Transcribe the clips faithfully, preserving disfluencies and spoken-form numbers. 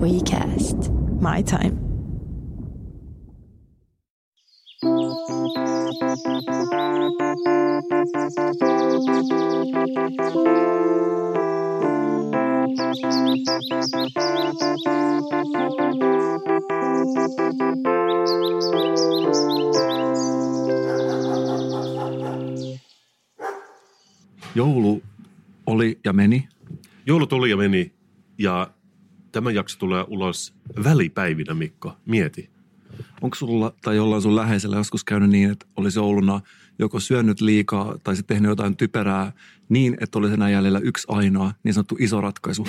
WeCast. My time. Joulu oli ja meni. Joulu tuli ja meni ja tämä jakso tulee ulos välipäivinä, Mikko. Mieti. Onko sulla tai jollain sun läheisellä joskus käynyt niin, että olisi jouluna joko syönyt liikaa tai sitten tehnyt jotain typerää niin, että olisi enää jäljellä yksi ainoa niin sanottu iso ratkaisu?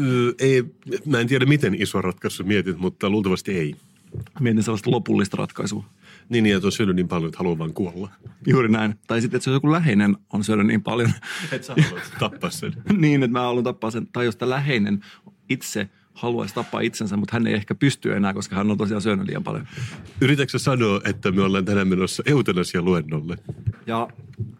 Öö, ei, mä en tiedä, miten iso ratkaisu mietit, mutta luultavasti ei. Mietin sellaista lopullista ratkaisua. Niin, niin, että on syönyt niin paljon, että haluaa vaan kuolla. Juuri näin. Tai sitten, että se joku läheinen on syönyt niin paljon. Että sä haluat tappaa sen. Niin, että mä haluan tappaa sen. Tai jos tämä läheinen itse haluaisi tappaa itsensä, mutta hän ei ehkä pysty enää, koska hän on tosiaan syönyt liian paljon. Yritätkö sanoa, että me ollaan tänään menossa eutanasialuennolle? Ja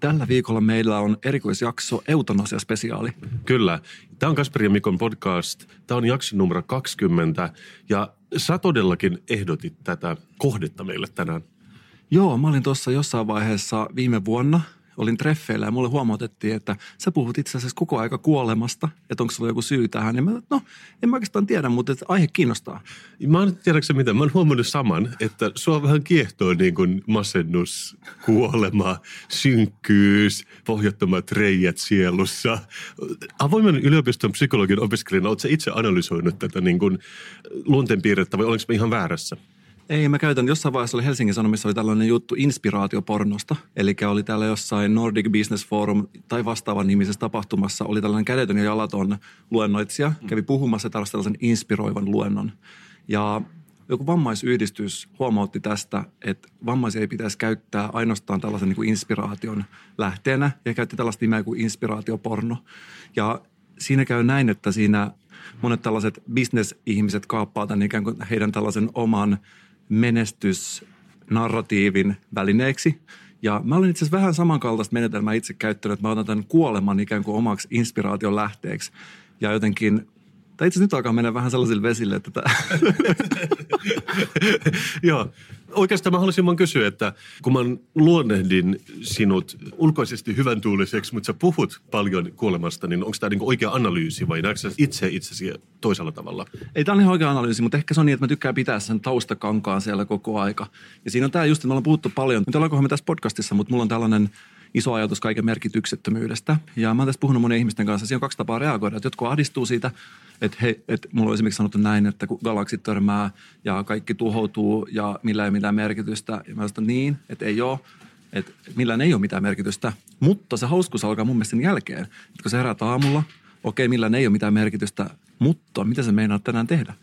tällä viikolla meillä on erikoisjakso eutanasiaspesiaali. Kyllä. Tämä on Kasperin Mikon podcast. Tämä on jakso numero kaksikymmentä ja sä todellakin ehdotit tätä kohdetta meille tänään. Joo, mä olin tuossa jossain vaiheessa viime vuonna, olin treffeillä ja mulle huomautettiin, että sä puhut itse asiassa koko aika kuolemasta, että onko sulla joku syy tähän. Ja mä, no, en mä oikeastaan tiedä, mutta aihe kiinnostaa. Mä en tiedäksä mitä, mä oon huomannut saman, että sua vähän kiehtoo niin kuin masennus, kuolema, synkkyys, pohjattomat reijät sielussa. Avoimen yliopiston psykologian opiskelijana, ootko sä itse analysoinut tätä niin kuin luonteenpiirrettä vai olenko mä ihan väärässä? Ei, mä käytän. Jossain vaiheessa oli Helsingin Sanomissa oli tällainen juttu inspiraatiopornosta. Eli oli täällä jossain Nordic Business Forum tai vastaavan nimisessä tapahtumassa oli tällainen kädetön ja jalaton luennoitsija. Kävi puhumassa tällaisen inspiroivan luennon. Ja joku vammaisyhdistys huomautti tästä, että vammaisia ei pitäisi käyttää ainoastaan tällaisen niin kuin inspiraation lähteenä. Ja käytti tällaista nimeä kuin inspiraatioporno. Ja siinä käy näin, että siinä monet tällaiset business-ihmiset kaappaa tämän ikään kuin heidän tällaisen oman menestysnarratiivin välineeksi. Ja mä olin itse asiassa vähän samankaltaista menetelmää itse käyttänyt, että mä otan tämän kuoleman ikään kuin omaksi inspiraation lähteeksi. Ja jotenkin, tai itse nyt alkaa mennä vähän sellaisille vesille, että tämä... Joo, oikeastaan mä haluaisin vaan kysyä, että kun mä luonnehdin sinut ulkoisesti hyvän tuuliseksi, mutta sä puhut paljon kuolemasta, niin onko tämä niinku oikea analyysi vai näetkö sä itse itsesi toisella tavalla? Ei, tämä on ihan oikea analyysi, mutta ehkä se on niin, että mä tykkään pitää sen taustakankaan siellä koko aika. Ja siinä on tämä just, että me ollaan puhuttu paljon, nyt ollaankohan me tässä podcastissa, mutta mulla on tällainen iso ajatus kaiken merkityksettömyydestä. Ja mä oon tässä puhunut monien ihmisten kanssa. Siinä on kaksi tapaa reagoida. Että jotkut ahdistuu siitä, että hei, että mulla on esimerkiksi sanottu näin, että kun galaksit törmää ja kaikki tuhoutuu ja millä ei mitään merkitystä. Ja mä sanon niin, että ei ole, että millään ei ole mitään merkitystä. Mutta se hauskuus alkaa mun mielestä sen jälkeen. Että kun sä herät aamulla, okei, millään ei ole mitään merkitystä, mutta mitä sä meinaat tänään tehdä?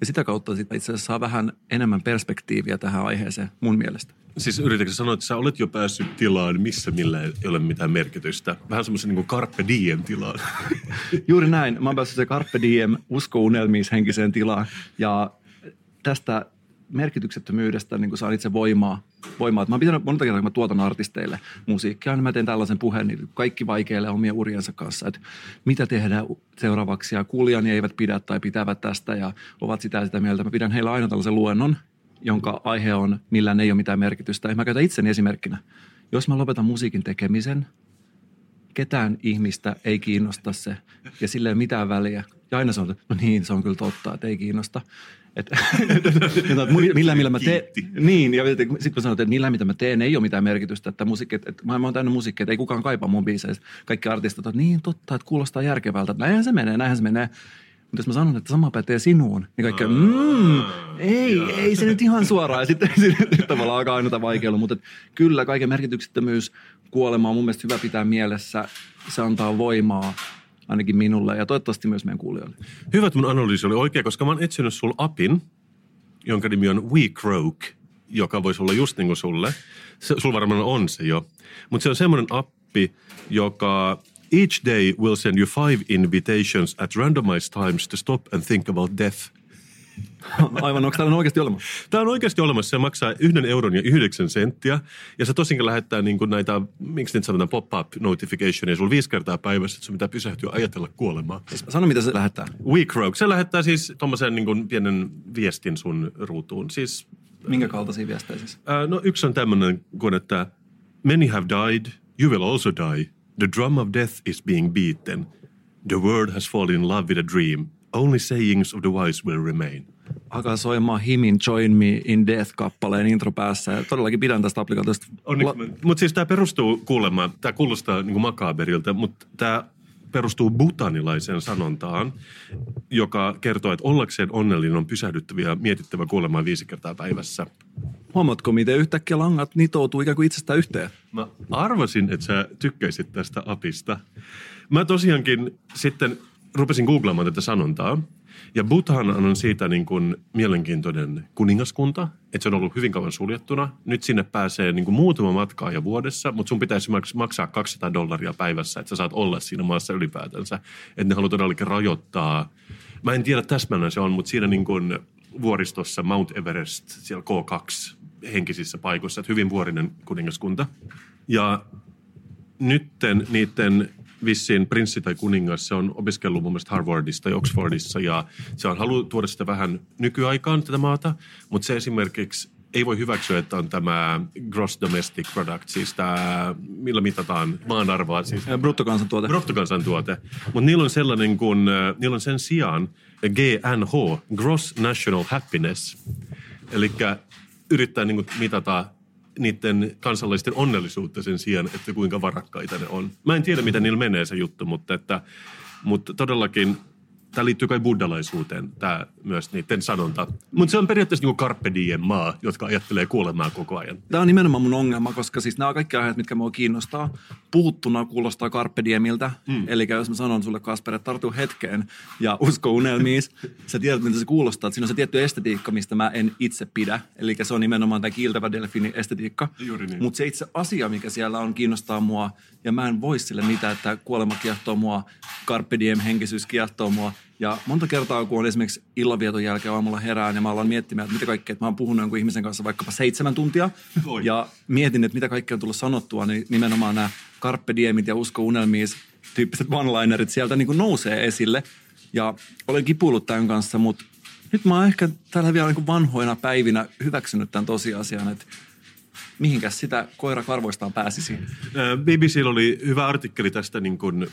Ja sitä kautta sitä itse asiassa saa vähän enemmän perspektiiviä tähän aiheeseen mun mielestä. Siis yritätkö sanoa, että sä olet jo päässyt tilaan, missä millä ei ole mitään merkitystä? Vähän semmoisen niin kuin Carpe diem tilaan. Juuri näin. Mä oon päässyt se Carpe diem uskounelmiis henkiseen tilaan. Ja tästä merkityksettömyydestä niin kuin saan itse voimaa. voimaa. Mä oon pitänyt monta kertaa, kun mä tuotan artisteille musiikkia, niin mä teen tällaisen puheen niin kaikki vaikeille omien uriensa kanssa, että mitä tehdään seuraavaksi ja kuulijani eivät pidä tai pitävät tästä ja ovat sitä sitä mieltä. Mä pidän heillä aina tällaisen luennon, jonka aihe on, millään ei ole mitään merkitystä. Ja mä käytän itseni esimerkkinä. Jos mä lopetan musiikin tekemisen, ketään ihmistä ei kiinnosta se ja sille ei mitään väliä. Ja aina sanotaan, että no niin, se on kyllä totta, että ei kiinnosta. Että millä, millä mä teen. Niin, ja sitten kun sanotaan, että millä, mitä mä teen, ei ole mitään merkitystä. Että musiikki, että mä oon täynnä musiikkia, että ei kukaan kaipaa mun biiseissä. Kaikki artistit on, niin totta, että kuulostaa järkevältä. Näinhän se menee, näinhän se menee. Mutta jos mä sanon, että sama pätee sinuun, niin kaikki on, mmm, ei, ja. ei se nyt ihan suoraan. Ja sitten tavallaan alkaa aina tämä vaikeudu. Mutta kyllä kaiken merkityksettömyys, kuolema on mun mielestä hyvä pitää mielessä. Se antaa voimaa ainakin minulle ja toivottavasti myös meidän kuulijoille. Hyvä, että mun analyysi oli oikea, koska mä oon etsinyt sulla apin, jonka nimi on WeCroak, joka voisi olla just niin kuin sulle. Se, sulla varmaan on se jo. Mutta se on semmoinen appi, joka... Each day we'll send you five invitations at randomized times to stop and think about death. Aivan, onko täällä oikeasti olemassa? Tämä on oikeasti olemassa. Se maksaa yhden euron ja yhdeksän senttiä. Ja se tosinkin lähettää niin kuin näitä, miksi niitä sanotaan pop-up notificationia. Sulla viisi kertaa päivässä, että sun pitää pysähtyä ajatella kuolemaa. Sano, mitä se lähettää. WeCroak. Se lähettää siis tuommoisen niin kuin pienen viestin sun ruutuun. Siis, minkä kaltaisia viestejä siis? Ää, no yksi on tämmöinen, kun että many have died, you will also die. The drum of death is being beaten. The world has fallen in love with a dream. Only sayings of the wise will remain. Alkaa soimaan Himin Join Me in Death-kappaleen intro päässä. Ja todellakin pidän tästä applikaatiosta. La- mutta siis tämä perustuu kuulemma, tämä kuulostaa niinku makaberilta, mutta tämä perustuu bhutanilaiseen sanontaan, joka kertoo, että ollakseen onnellinen on pysähdyttävä ja mietittävä kuolemaa viisi kertaa päivässä. Huomaatko, miten yhtäkkiä langat nitoutuu ikään kuin itsestään yhteen? Mä arvasin, että sä tykkäisit tästä apista. Mä tosiaankin sitten rupesin googlaamaan tätä sanontaa. Ja Bhutan on siitä niin kuin mielenkiintoinen kuningaskunta, että se on ollut hyvin kauan suljettuna. Nyt sinne pääsee niin kuin muutama matkaaja vuodessa, mutta sun pitäisi maksaa kaksisataa dollaria päivässä, että sä saat olla siinä maassa ylipäätänsä. Että ne haluaa todellakin rajoittaa. Mä en tiedä täsmälleen se on, mutta siinä niin kuin vuoristossa Mount Everest, siellä K kaksi henkisissä paikoissa, että hyvin vuorinen kuningaskunta. Ja nytten niiden vissiin prinssi tai kuningas, se on opiskellut mun mielestä Harvardista ja Oxfordissa ja se on halunnut tuoda sitä vähän nykyaikaan tätä maata, mutta se esimerkiksi ei voi hyväksyä, että on tämä gross domestic product, siis tämä, millä mitataan maan arvoa. Siis bruttokansantuote. Bruttokansantuote. Mutta niillä on sellainen kuin, niillä on sen sijaan G N H, gross national happiness, eli yrittää niin kuin mitata niiden kansalaisten onnellisuutta sen sijaan, että kuinka varakkaita ne on. Mä en tiedä, mitä niillä menee se juttu, mutta, että, mutta todellakin tämä liittyy kai buddhalaisuuteen, tämä myös niiden sanonta. Mutta se on periaatteessa niin kuin Carpe diem maa, jotka ajattelee kuolemaa koko ajan. Tämä on nimenomaan mun ongelma, koska siis nämä on kaikki aiheet, mitkä mua kiinnostaa. Puhuttuna kuulostaa Carpe diemiltä. Mm. Eli jos mä sanon sulle, Kasper, että tartu hetkeen ja usko unelmiis, sä tiedät, mitä se kuulostaa. Että siinä on se tietty estetiikka, mistä mä en itse pidä. Eli se on nimenomaan tämä kiiltävä delfiini estetiikka. Juuri niin. Mutta se itse asia, mikä siellä on, kiinnostaa mua. Ja mä en voi sille mitään, että kuolema kiehtoo mua, Carpe diem henkisyys kiehtoo mua. Ja monta kertaa, kun on esimerkiksi illanvieton jälkeen aamulla herään ja mä alan miettimään, että mitä kaikkea, että mä oon puhunut jonkun ihmisen kanssa vaikkapa seitsemän tuntia Oi. ja mietin, että mitä kaikkea on tullut sanottua, niin nimenomaan nämä Carpe diemit ja usko unelmiis tyyppiset one-linerit sieltä niin kuin nousee esille ja olen kipuillut tämän kanssa, mutta nyt mä oon ehkä täällä vielä niin kuin vanhoina päivinä hyväksynyt tämän tosiasian, että mihinkäs sitä koira karvoistaan pääsisi? B B C:llä oli hyvä artikkeli tästä, niin kuin,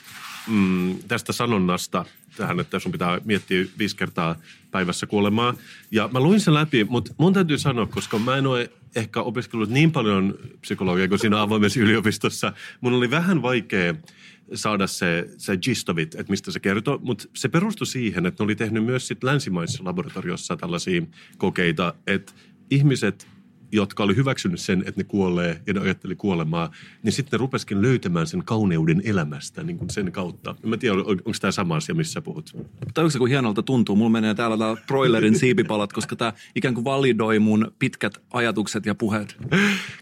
mm, tästä sanonnasta tähän, että sun pitää miettiä viisi kertaa päivässä kuolemaa. Ja mä luin sen läpi, mutta mun täytyy sanoa, koska mä en ole ehkä opiskellut niin paljon psykologiaa kuin siinä avoimessa yliopistossa. Mun oli vähän vaikea saada se, se gist of it, että mistä se kertoo, mutta se perustui siihen, että ne oli tehnyt myös sit länsimaisessa laboratoriossa tällaisia kokeita, että ihmiset jotka oli hyväksynyt sen, että ne kuolee ja ne ajatteli kuolemaa, niin sitten ne rupesikin löytämään sen kauneuden elämästä niin kuin sen kautta. Mä tiedän, on, onko tämä sama asia, missä puhut? Tajuuko kun hienolta tuntuu? Mulla menee täällä tää broilerin siipipalat, koska tämä ikään kuin validoi mun pitkät ajatukset ja puheet.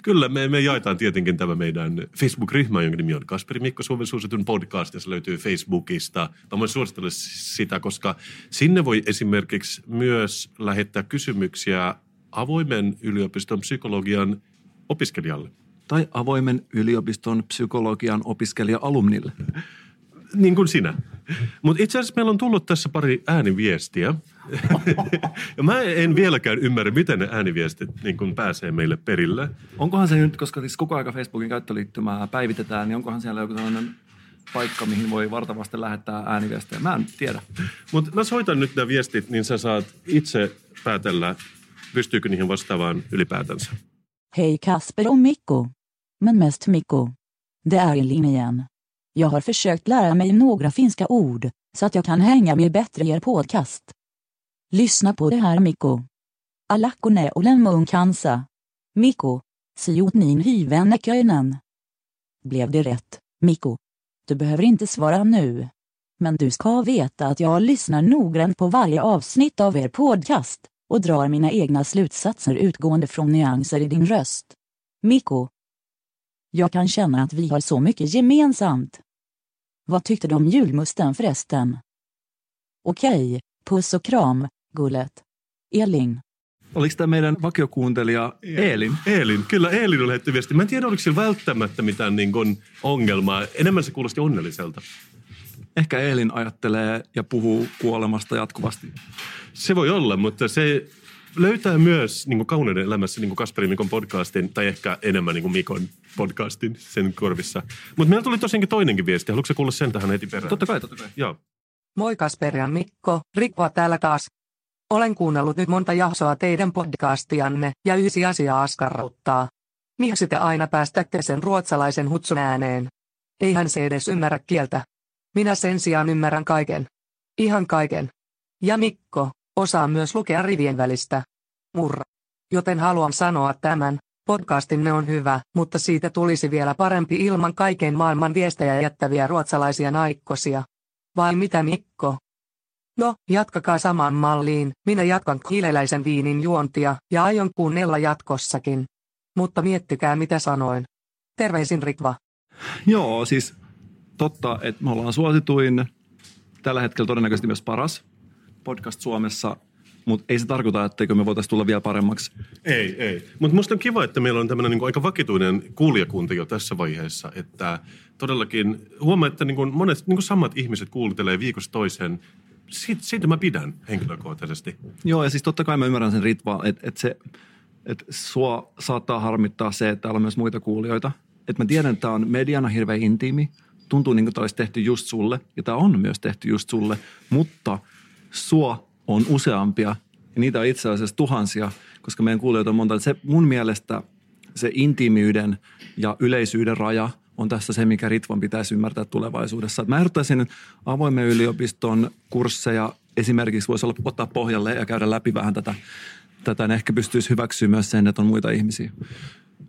Kyllä, me, me jaetaan tietenkin tämä meidän Facebook-ryhmä, jonka nimi on Kasperin Mikko, Suomen suosituin podcast, ja se löytyy Facebookista. Mä voin suositella sitä, koska sinne voi esimerkiksi myös lähettää kysymyksiä Avoimen yliopiston psykologian opiskelijalle. Tai Avoimen yliopiston psykologian opiskelija-alumnille. Niin kuin sinä. Mutta itse asiassa meillä on tullut tässä pari ääniviestiä. Ja mä en vieläkään ymmärrä, miten ne ääniviestit niin kun pääsee meille perille. Onkohan se nyt, koska siis koko ajan Facebookin käyttöliittymää päivitetään, niin onkohan siellä joku sellainen paikka, mihin voi vartavasti lähettää ääniviestejä? Mä en tiedä. Mutta mä soitan nyt nämä viestit, niin sä saat itse päätellä, pystyykö niihin vastaamaan ylipäätänsä? Hej Kasper och Mikko. Men mest Mikko. Det är Elin igen. Jag har försökt lära mig några finska ord så att jag kan hänga med bättre i er podcast. Lyssna på det här Mikko. Alla kone olen mun kansa. Mikko, siot niin hyvänäköinen. Blev det rätt, Mikko? Du behöver inte svara nu. Men du ska veta att jag lyssnar noggrant på varje avsnitt av er podcast och drar mina egna slutsatser utgående från nyanser i din röst. Mikko, jag kan känna att vi har så mycket gemensamt. Vad tyckte du om julmusten förresten? Okej, puss och kram, gullet. Elin. Oliko tämä meidän vakiokuuntelija Elin? Elin, kyllä Elin on lähetetty viesti. Mä en tiedä, oliko sillä välttämättä mitään niin kuin ongelmaa. Enemmän se kuulosti onnelliselta. Ehkä Elin ajattelee ja puhuu kuolemasta jatkuvasti. Se voi olla, mutta se löytää myös niin kuin kauneuden elämässä niin kuin Kasperin Mikon podcastin, tai ehkä enemmän niin kuin Mikon podcastin sen korvissa. Mutta meillä tuli tosiaankin toinenkin viesti. Haluatko kuulla sen tähän heti perään? Totta kai, totta kai. Joo. Moi Kasper ja Mikko, Ritva täällä taas. Olen kuunnellut nyt monta jaksoa teidän podcastianne ja yksi asia askarruttaa. Miksi te aina päästätte sen ruotsalaisen hutsun ääneen? Eihän se edes ymmärrä kieltä. Minä sen sijaan ymmärrän kaiken. Ihan kaiken. Ja Mikko, osaa myös lukea rivien välistä. Murra. Joten haluan sanoa tämän, podcastinne on hyvä, mutta siitä tulisi vielä parempi ilman kaiken maailman viestejä jättäviä ruotsalaisia naikkosia. Vai mitä Mikko? No, jatkakaa samaan malliin, minä jatkan kieleläisen viinin juontia ja aion kuunnella jatkossakin. Mutta miettikää mitä sanoin. Terveisin Ritva. Joo, siis totta, että me ollaan suosituin, tällä hetkellä todennäköisesti myös paras podcast Suomessa, mutta ei se tarkoita, etteikö me voitaisiin tulla vielä paremmaksi. Ei, ei. Mutta musta on kiva, että meillä on tämmöinen niinku aika vakituinen kuulijakunta jo tässä vaiheessa, että todellakin huomaa, että niinku monet niinku samat ihmiset kuulitelee viikossa toisen. Siit, siitä mä pidän henkilökohtaisesti. Joo, ja siis totta kai mä ymmärrän sen Ritva, että et se, et sua saattaa harmittaa se, että täällä on myös muita kuulijoita. Että mä tiedän, että tää on mediana hirveän intiimi. Tuntuu niin kuin tää olisi tehty just sulle, ja tää on myös tehty just sulle, mutta sua on useampia, ja niitä on itse asiassa tuhansia, koska meidän kuulijoita on monta. Se, mun mielestä se intiimiyden ja yleisyyden raja on tässä se, mikä Ritvan pitäisi ymmärtää tulevaisuudessa. Et mä ehdottaisin avoimen yliopiston kursseja esimerkiksi voisi olla ottaa pohjalle ja käydä läpi vähän tätä. Tätä ehkä pystyisi hyväksyä myös sen, että on muita ihmisiä.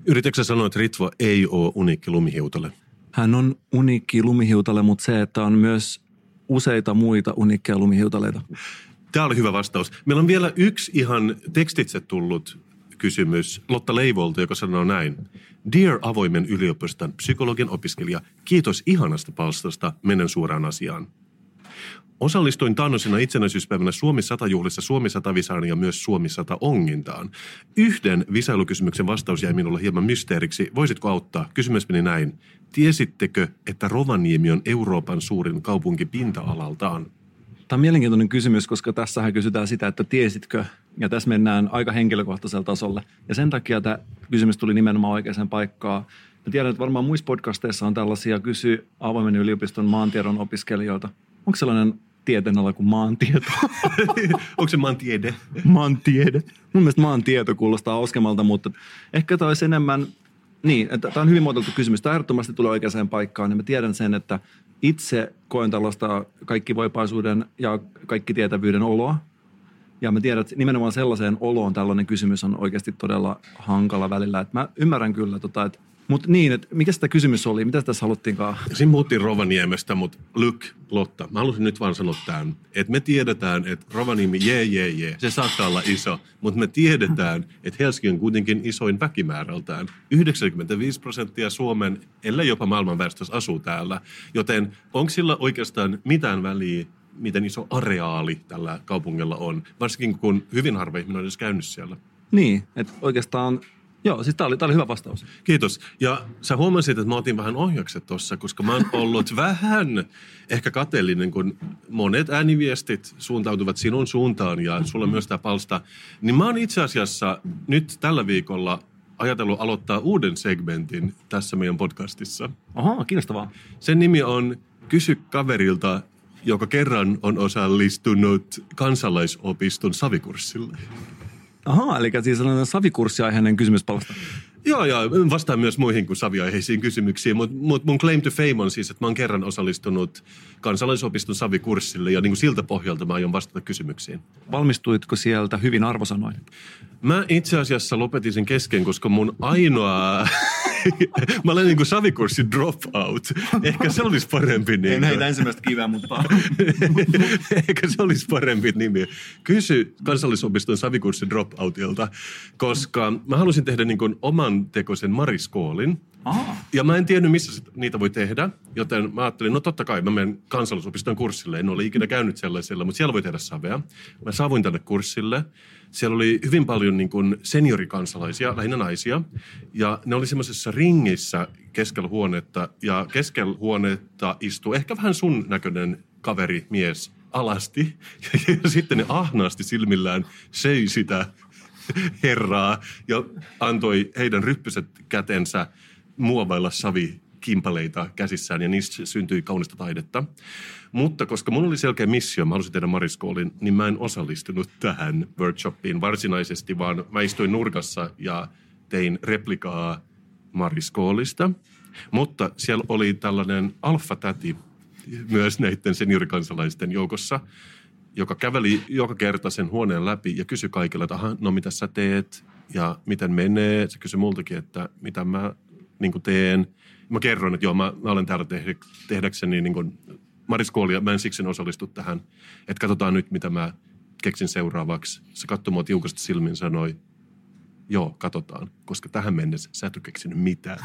Yritätkö sanoa, että Ritva ei ole uniikki lumihiutale? Hän on uniikki lumihiutale, mutta se, että on myös useita muita uniikkia lumihiutaleita. Tämä oli hyvä vastaus. Meillä on vielä yksi ihan tekstitse tullut kysymys Lotta Leivolta, joka sanoo näin. Dear avoimen yliopiston psykologian opiskelija, kiitos ihanasta palstasta, menen suoraan asiaan. Osallistuin taannoisena itsenäisyyspäivänä Suomi sata juhlissa Suomi sata visaan ja myös Suomi sata ongintaan. Yhden visailukysymyksen vastaus jäi minulle hieman mysteeriksi. Voisitko auttaa? Kysymys meni näin. Tiesittekö, että Rovaniemi on Euroopan suurin kaupunki pinta-alaltaan? Tämä on mielenkiintoinen kysymys, koska tässähän kysytään sitä, että tiesitkö, ja tässä mennään aika henkilökohtaisella tasolla. Ja sen takia tämä kysymys tuli nimenomaan oikeaan paikkaan. Mä tiedän, että varmaan muissa podcasteissa on tällaisia kysy avoimen yliopiston maantiedon opiskelijoilta. Onko sellainen tieteen ala kuin maantieto? Onko se maantiede? Maantiede. Mun mielestä maantieto kuulostaa oskemalta, mutta ehkä tämä olisi enemmän, niin, että tämä on hyvin muotoiltu kysymys. Tämä ehdottomasti tulee oikeaan paikkaan, niin mä tiedän sen, että itse koen tällaista kaikkivoipaisuuden ja kaikki tietävyyden oloa. Ja mä tiedän, että nimenomaan sellaiseen oloon tällainen kysymys on oikeasti todella hankala välillä. Et mä ymmärrän kyllä, tota, että, mutta niin, että mikä sitä kysymys oli? Mitä tässä haluttiinkaan? Siinä puhuttiin Rovaniemestä, mutta look, Lotta, mä halusin nyt vaan sanoa tämän, että me tiedetään, että Rovaniemi, jee, jee, jee, se saattaa olla iso, mutta me tiedetään, että Helsinki on kuitenkin isoin väkimäärältään. yhdeksänkymmentäviisi prosenttia Suomen, ellei jopa maailman väestössä asuu täällä, joten onko sillä oikeastaan mitään väliä, miten iso areaali tällä kaupungilla on, varsinkin kun hyvin harva ihminen on edes käynyt siellä. Niin, että oikeastaan, joo, siis tämä oli, oli hyvä vastaus. Kiitos. Ja sä huomasit, että mä otin vähän ohjakset tuossa, koska mä oon ollut vähän ehkä kateellinen, kun monet ääniviestit suuntautuvat sinun suuntaan ja sulla myös tämä palsta. Niin mä oon itse asiassa nyt tällä viikolla ajatellut aloittaa uuden segmentin tässä meidän podcastissa. Aha, kiinnostavaa. Sen nimi on Kysy kaverilta, joka kerran on osallistunut kansalaisopiston savikurssille. Ahaa, eli siis on savikurssiaiheinen kysymyspalsta. Joo, ja vastaan myös muihin kuin saviaiheisiin kysymyksiin, mutta mut mun claim to fame on siis, että mä oon kerran osallistunut kansalaisopiston savikurssille, ja niin kuin siltä pohjalta mä aion vastata kysymyksiin. Valmistuitko sieltä hyvin arvosanoin? Mä itse asiassa lopetin sen kesken, koska mun ainoa... Mä olen niin kuin savikurssi dropout. Ehkä se olisi parempi nimi. En heitä ensimmäistä kivää, mutta... Ehkä se olisi parempi nimi. Kysy kansallisopiston savikurssi dropoutilta, koska mä halusin tehdä niin kuin oman tekoisen Mariskoolin. Aha. Ja mä en tiennyt, missä sit niitä voi tehdä, joten mä ajattelin, no totta kai mä menen Kansalaisopiston kurssille. En ole ikinä käynyt sellaisella, mutta siellä voi tehdä savea. Mä saavuin tänne kurssille. Siellä oli hyvin paljon niin kuin seniorikansalaisia, lähinnä naisia. Ja ne oli semmoisessa ringissä keskellä huonetta. Ja keskellä huonetta istui ehkä vähän sun näköinen kaveri, mies, alasti. Ja, ja sitten ne ahnaasti silmillään söi sitä herraa ja antoi heidän ryppyset kätensä muovailla savikimpaleita käsissään ja niistä syntyi kaunista taidetta. Mutta koska mun oli selkeä missio, mä halusin tehdä Mariskoolin, niin mä en osallistunut tähän workshopiin varsinaisesti, vaan mä istuin nurkassa ja tein replikaa Mariskoolista. Mutta siellä oli tällainen alfatäti myös näiden seniorikansalaisten joukossa, joka käveli joka kerta sen huoneen läpi ja kysyi kaikille, että aha, no mitä sä teet ja miten menee. Se kysyi multakin, että mitä mä niin kuin teen. Mä kerron, että joo, mä, mä olen täällä tehdäkseni niin kuin Mariskoolia. Mä en siksi osallistu tähän, että katsotaan nyt, mitä mä keksin seuraavaksi. Se katsoi mua tiukasti silmin, sanoi, joo, katsotaan, koska tähän mennessä sä et ole keksinyt mitään.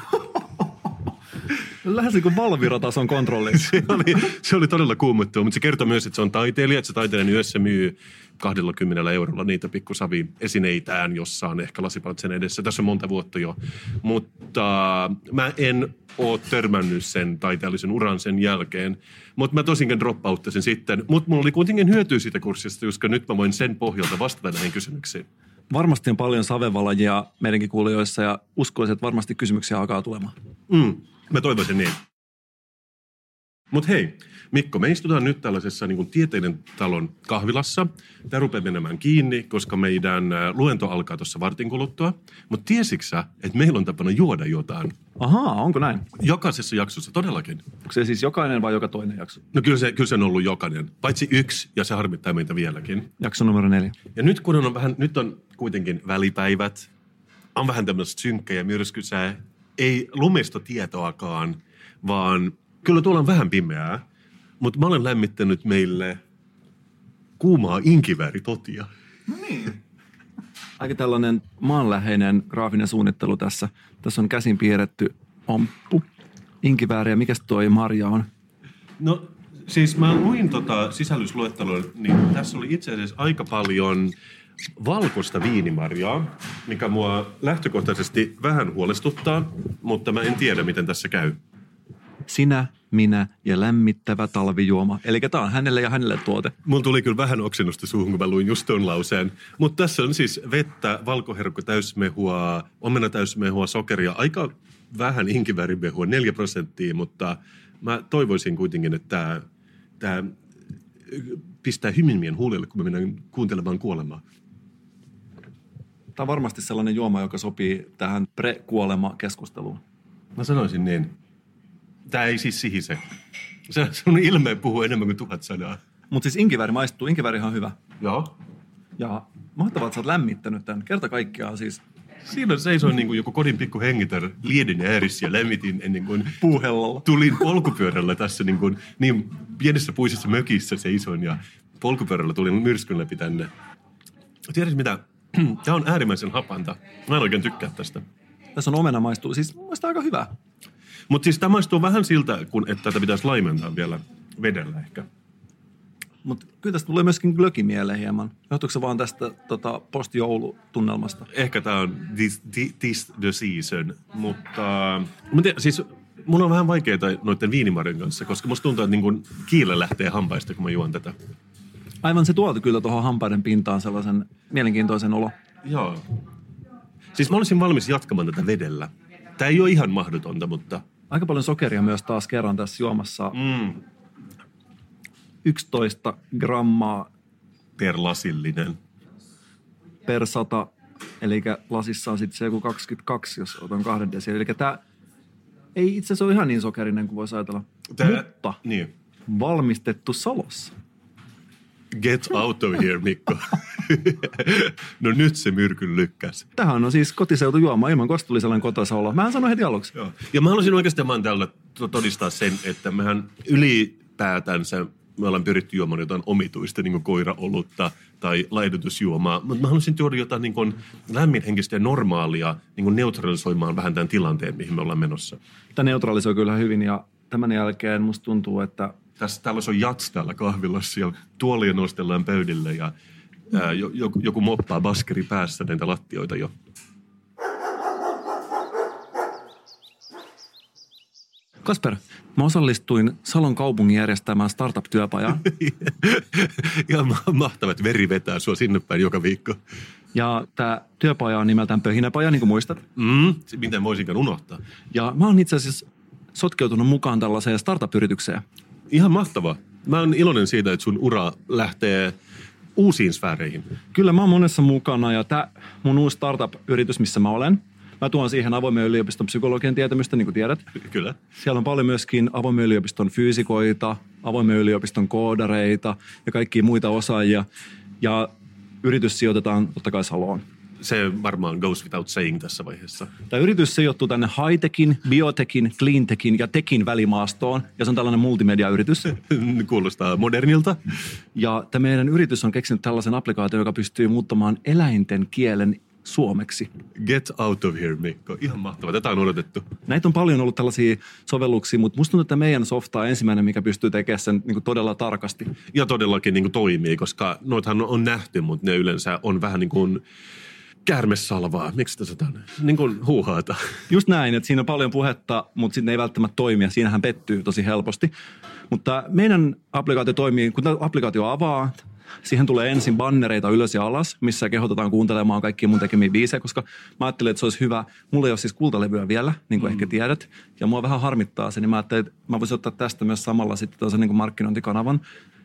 Lähes niin kuin valviratason kontrolli. Se oli, se oli todella kuumottava, mutta se kertoo myös, että se on taiteilija, että se taiteilija yössä myy kaksikymmentä eurolla niitä pikkusaviesineitään jossain ehkä lasipalatsen edessä. Tässä on monta vuotta jo, mutta mä en ole törmännyt sen taiteellisen uran sen jälkeen, mutta mä tosinkin droppauttasin sitten. Mutta mulla oli kuitenkin hyötyä siitä kurssista, koska nyt mä voin sen pohjalta vastata näihin kysymyksiin. Varmasti on paljon savevalajia meidänkin kuulijoissa ja uskoisin, että varmasti kysymyksiä alkaa tulemaan. Mm. Mä toivoisin niin. Mut hei, Mikko, me istutaan nyt tällaisessa niin kuin Tieteiden talon kahvilassa. Tää rupeaa menemään kiinni, koska meidän luento alkaa tuossa vartin kuluttua. Mutta tiesitkö sä, että meillä on tapana juoda jotain? Ahaa, onko näin? Jokaisessa jaksossa todellakin. Onko se siis jokainen vai joka toinen jakso? No kyllä se, kyllä se on ollut jokainen, paitsi yksi, ja se harmittaa meitä vieläkin. Jakso numero neljä. Ja nyt kun on vähän, nyt on kuitenkin välipäivät, on vähän tämmöistä synkkä ja myrskysää. Ei lumista tietoakaan, vaan kyllä tuolla on vähän pimeää, mutta mä olen lämmittänyt meille kuumaa inkivääritotia. No niin. Aika tällainen maanläheinen graafinen suunnittelu tässä. Tässä on käsin piirretty omppu, inkivääriä. Mikäs toi marja on? No siis mä luin tota sisällysluettelua, niin tässä oli itse asiassa aika paljon valkoista viinimarjaa, mikä mua lähtökohtaisesti vähän huolestuttaa, mutta mä en tiedä, miten tässä käy. Sinä, minä ja lämmittävä talvijuoma. Eli tämä on hänelle ja hänelle tuote. Mun tuli kyllä vähän oksennusta suuhun, kun mä luin just tuon lauseen. Mutta tässä on siis vettä, valkoherkku täysmehua, omena täysmehua, sokeria, aika vähän inkiväärimehua, neljä prosenttia, mutta mä toivoisin kuitenkin, että tämä pistää hymimien huulille, kun me mennään kuuntelemaan kuolemaa. Tämä on varmasti sellainen juoma, joka sopii tähän pre-kuolema-keskusteluun. Mä sanoisin niin. Tämä ei siis sihise. Se on ilmeen puhua enemmän kuin tuhat sanaa. Mutta siis inkivääri maistuu. Inkiväärihan on hyvä. Joo. Ja mahtavaa, että sä oot lämmittänyt tämän. Kerta kaikkiaan siis. Siinä seisoin niin kuin joku kodin pikku hengitär liedin ääressä ja lämmitin ennen kuin puuhellalla. Tulin polkupyörällä tässä niin kuin niin pienessä puisessa mökissä seisoin ja polkupyörällä tulin myrskyn läpi tänne. Tiedätkö mitä? Tämä on äärimmäisen hapanta. Mä en oikein tykkää tästä. Tässä on omena maistuu. Siis maistaa aika hyvä. Mutta siis tämä maistuu vähän siltä, kun, että tätä pitäisi laimentaa vielä vedellä ehkä. Mutta kyllä tästä tulee myöskin glöki mieleen hieman. Johtuuko se vaan tästä tota, post-joulutunnelmasta? Ehkä tämä on this, this the season, mutta mä tiedän, siis mun on vähän vaikeaa noiden viinimarjojen kanssa, koska musta tuntuu, että niin kiile lähtee hampaista, kun mä juon tätä. Aivan se tuolta kyllä tuohon hampaiden pintaan sellaisen mielenkiintoisen olo. Joo. Siis mä olisin valmis jatkamaan tätä vedellä. Tämä ei ole ihan mahdotonta, mutta aika paljon sokeria myös taas kerran tässä juomassa. Mm. yksitoista grammaa per lasillinen. Per sata, eli lasissa on sitten se joku kaksikymmentäkaksi, jos otan kahden desiä. Eli tämä ei itse asiassa ole ihan niin sokerinen kuin voisi ajatella, tää, mutta niin. Valmistettu Salossa. Get out of here, Mikko. No nyt se myrkyn lykkäsi. Tähän on siis kotiseutujuoma ilman kostullisellen kotasaolo. Mähän sanoin heti aluksi. Joo. Ja mä haluaisin oikeastaan vaan täällä todistaa sen, että mehän ylipäätänsä me ollaan pyritty juomaan jotain omituista, niin kuin koiraolutta tai laihdutusjuomaa, mutta mä haluaisin tuoda jotain niin kuin lämminhenkistä ja normaalia niin kuin neutralisoimaan vähän tämän tilanteen, mihin me ollaan menossa. Tämä neutralisoi kyllä hyvin ja tämän jälkeen musta tuntuu, että... Tässä, täällä on jats täällä kahvilassa ja tuolia nostellaan pöydille ja ää, joku, joku moppaa baskeri päässä näitä lattioita jo. Kasper, mä osallistuin Salon kaupungin järjestämään startup-työpajaan. Ihan mahtavat, veri vetää sua sinne päin joka viikko. Ja tää työpaja on nimeltään pöhinäpaja, niin kuin muistat. Mm, miten voisinkaan unohtaa. Ja mä oon itse asiassa sotkeutunut mukaan tällaiseen startup-yritykseen. Ihan mahtavaa. Mä oon iloinen siitä, että sun ura lähtee uusiin sfääreihin. Kyllä, mä oon monessa mukana ja tää mun uusi startup-yritys, missä mä olen, mä tuon siihen Avoimen yliopiston psykologian tietämystä, niin kuin tiedät. Kyllä. Siellä on paljon myöskin Avoimen yliopiston fyysikoita, Avoimen yliopiston koodareita ja kaikkia muita osaajia. Ja yritys sijoitetaan totta kai Saloon. Se varmaan goes without saying tässä vaiheessa. Tämä yritys sijoittuu tänne high-techin, biotechin, cleantechin ja techin välimaastoon. Ja se on tällainen multimediayritys. Kuulostaa modernilta. Ja tämä meidän yritys on keksinyt tällaisen applikaation, joka pystyy muuttamaan eläinten kielen suomeksi. Get out of here, Mikko. Ihan mahtavaa. Tätä on odotettu. Näitä on paljon ollut tällaisia sovelluksia, mutta musta tuntuu, että meidän softa on ensimmäinen, mikä pystyy tekemään sen niin kuin todella tarkasti. Ja todellakin niin kuin toimii, koska noithan on nähty, mutta ne yleensä on vähän niin kuin käärmesalvaa. Miksi sitä sanotaan? Niin kuin huuhaata. Just näin, että siinä on paljon puhetta, mutta sitten ei välttämättä toimia. Siinähän pettyy tosi helposti. Mutta meidän applikaatio toimii, kun tämä applikaatio avaa, siihen tulee ensin bannereita ylös ja alas, missä kehotetaan kuuntelemaan kaikkia mun tekemiä biisejä, koska mä ajattelin, että se olisi hyvä. Mulla ei ole siis kultalevyä vielä, niin kuin mm. ehkä tiedät, ja mua vähän harmittaa se, niin mä ajattelin, että mä voisin ottaa tästä myös samalla sitten tuossa niin kuin markkinointikanavan,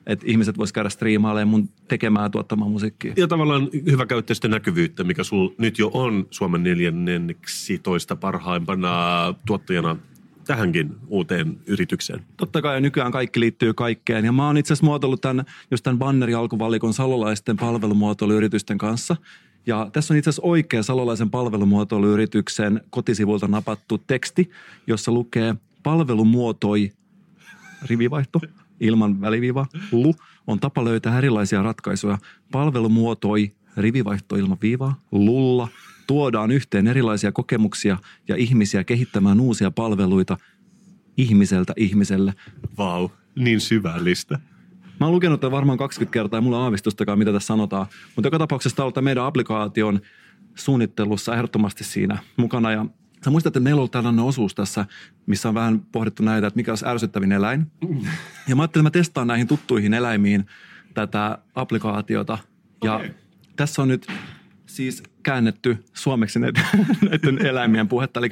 että ihmiset vois käydä striimailemaan mun tekemään tuottamaan musiikkia. Ja tavallaan hyvä käyttäjistä näkyvyyttä, mikä sul nyt jo on Suomen neljänneksitoista parhaimpana tuottajana tähänkin uuteen yritykseen. Totta kai, ja nykyään kaikki liittyy kaikkeen. Ja mä oon itse asiassa muotoillut tämän, just tämän bannerialkuvalikon salolaisten palvelumuotoiluyritysten kanssa. Ja tässä on itse asiassa oikea salolaisen palvelumuotoiluyrityksen kotisivulta napattu teksti, jossa lukee palvelumuotoi, rivivaihto, ilman väliviivaa, lu, on tapa löytää erilaisia ratkaisuja. Palvelumuotoi, rivivaihto ilman viivaa, lulla, tuodaan yhteen erilaisia kokemuksia ja ihmisiä kehittämään uusia palveluita ihmiseltä ihmiselle. Vau, wow, niin syvällistä. Mä oon lukenut tämän varmaan kaksikymmentä kertaa ja mulla on aavistustakaan, mitä tässä sanotaan. Mutta joka tapauksessa tämä on meidän applikaation suunnittelussa ehdottomasti siinä mukana. Ja sä muistat, että meillä on tällainen osuus tässä, missä on vähän pohdittu näitä, että mikä olisi ärsyttävin eläin. Ja mä ajattelin, että mä testaan näihin tuttuihin eläimiin tätä applikaatiota. Ja okay. Tässä on nyt siis käännetty suomeksi näiden, näiden eläimien puhetta. Eli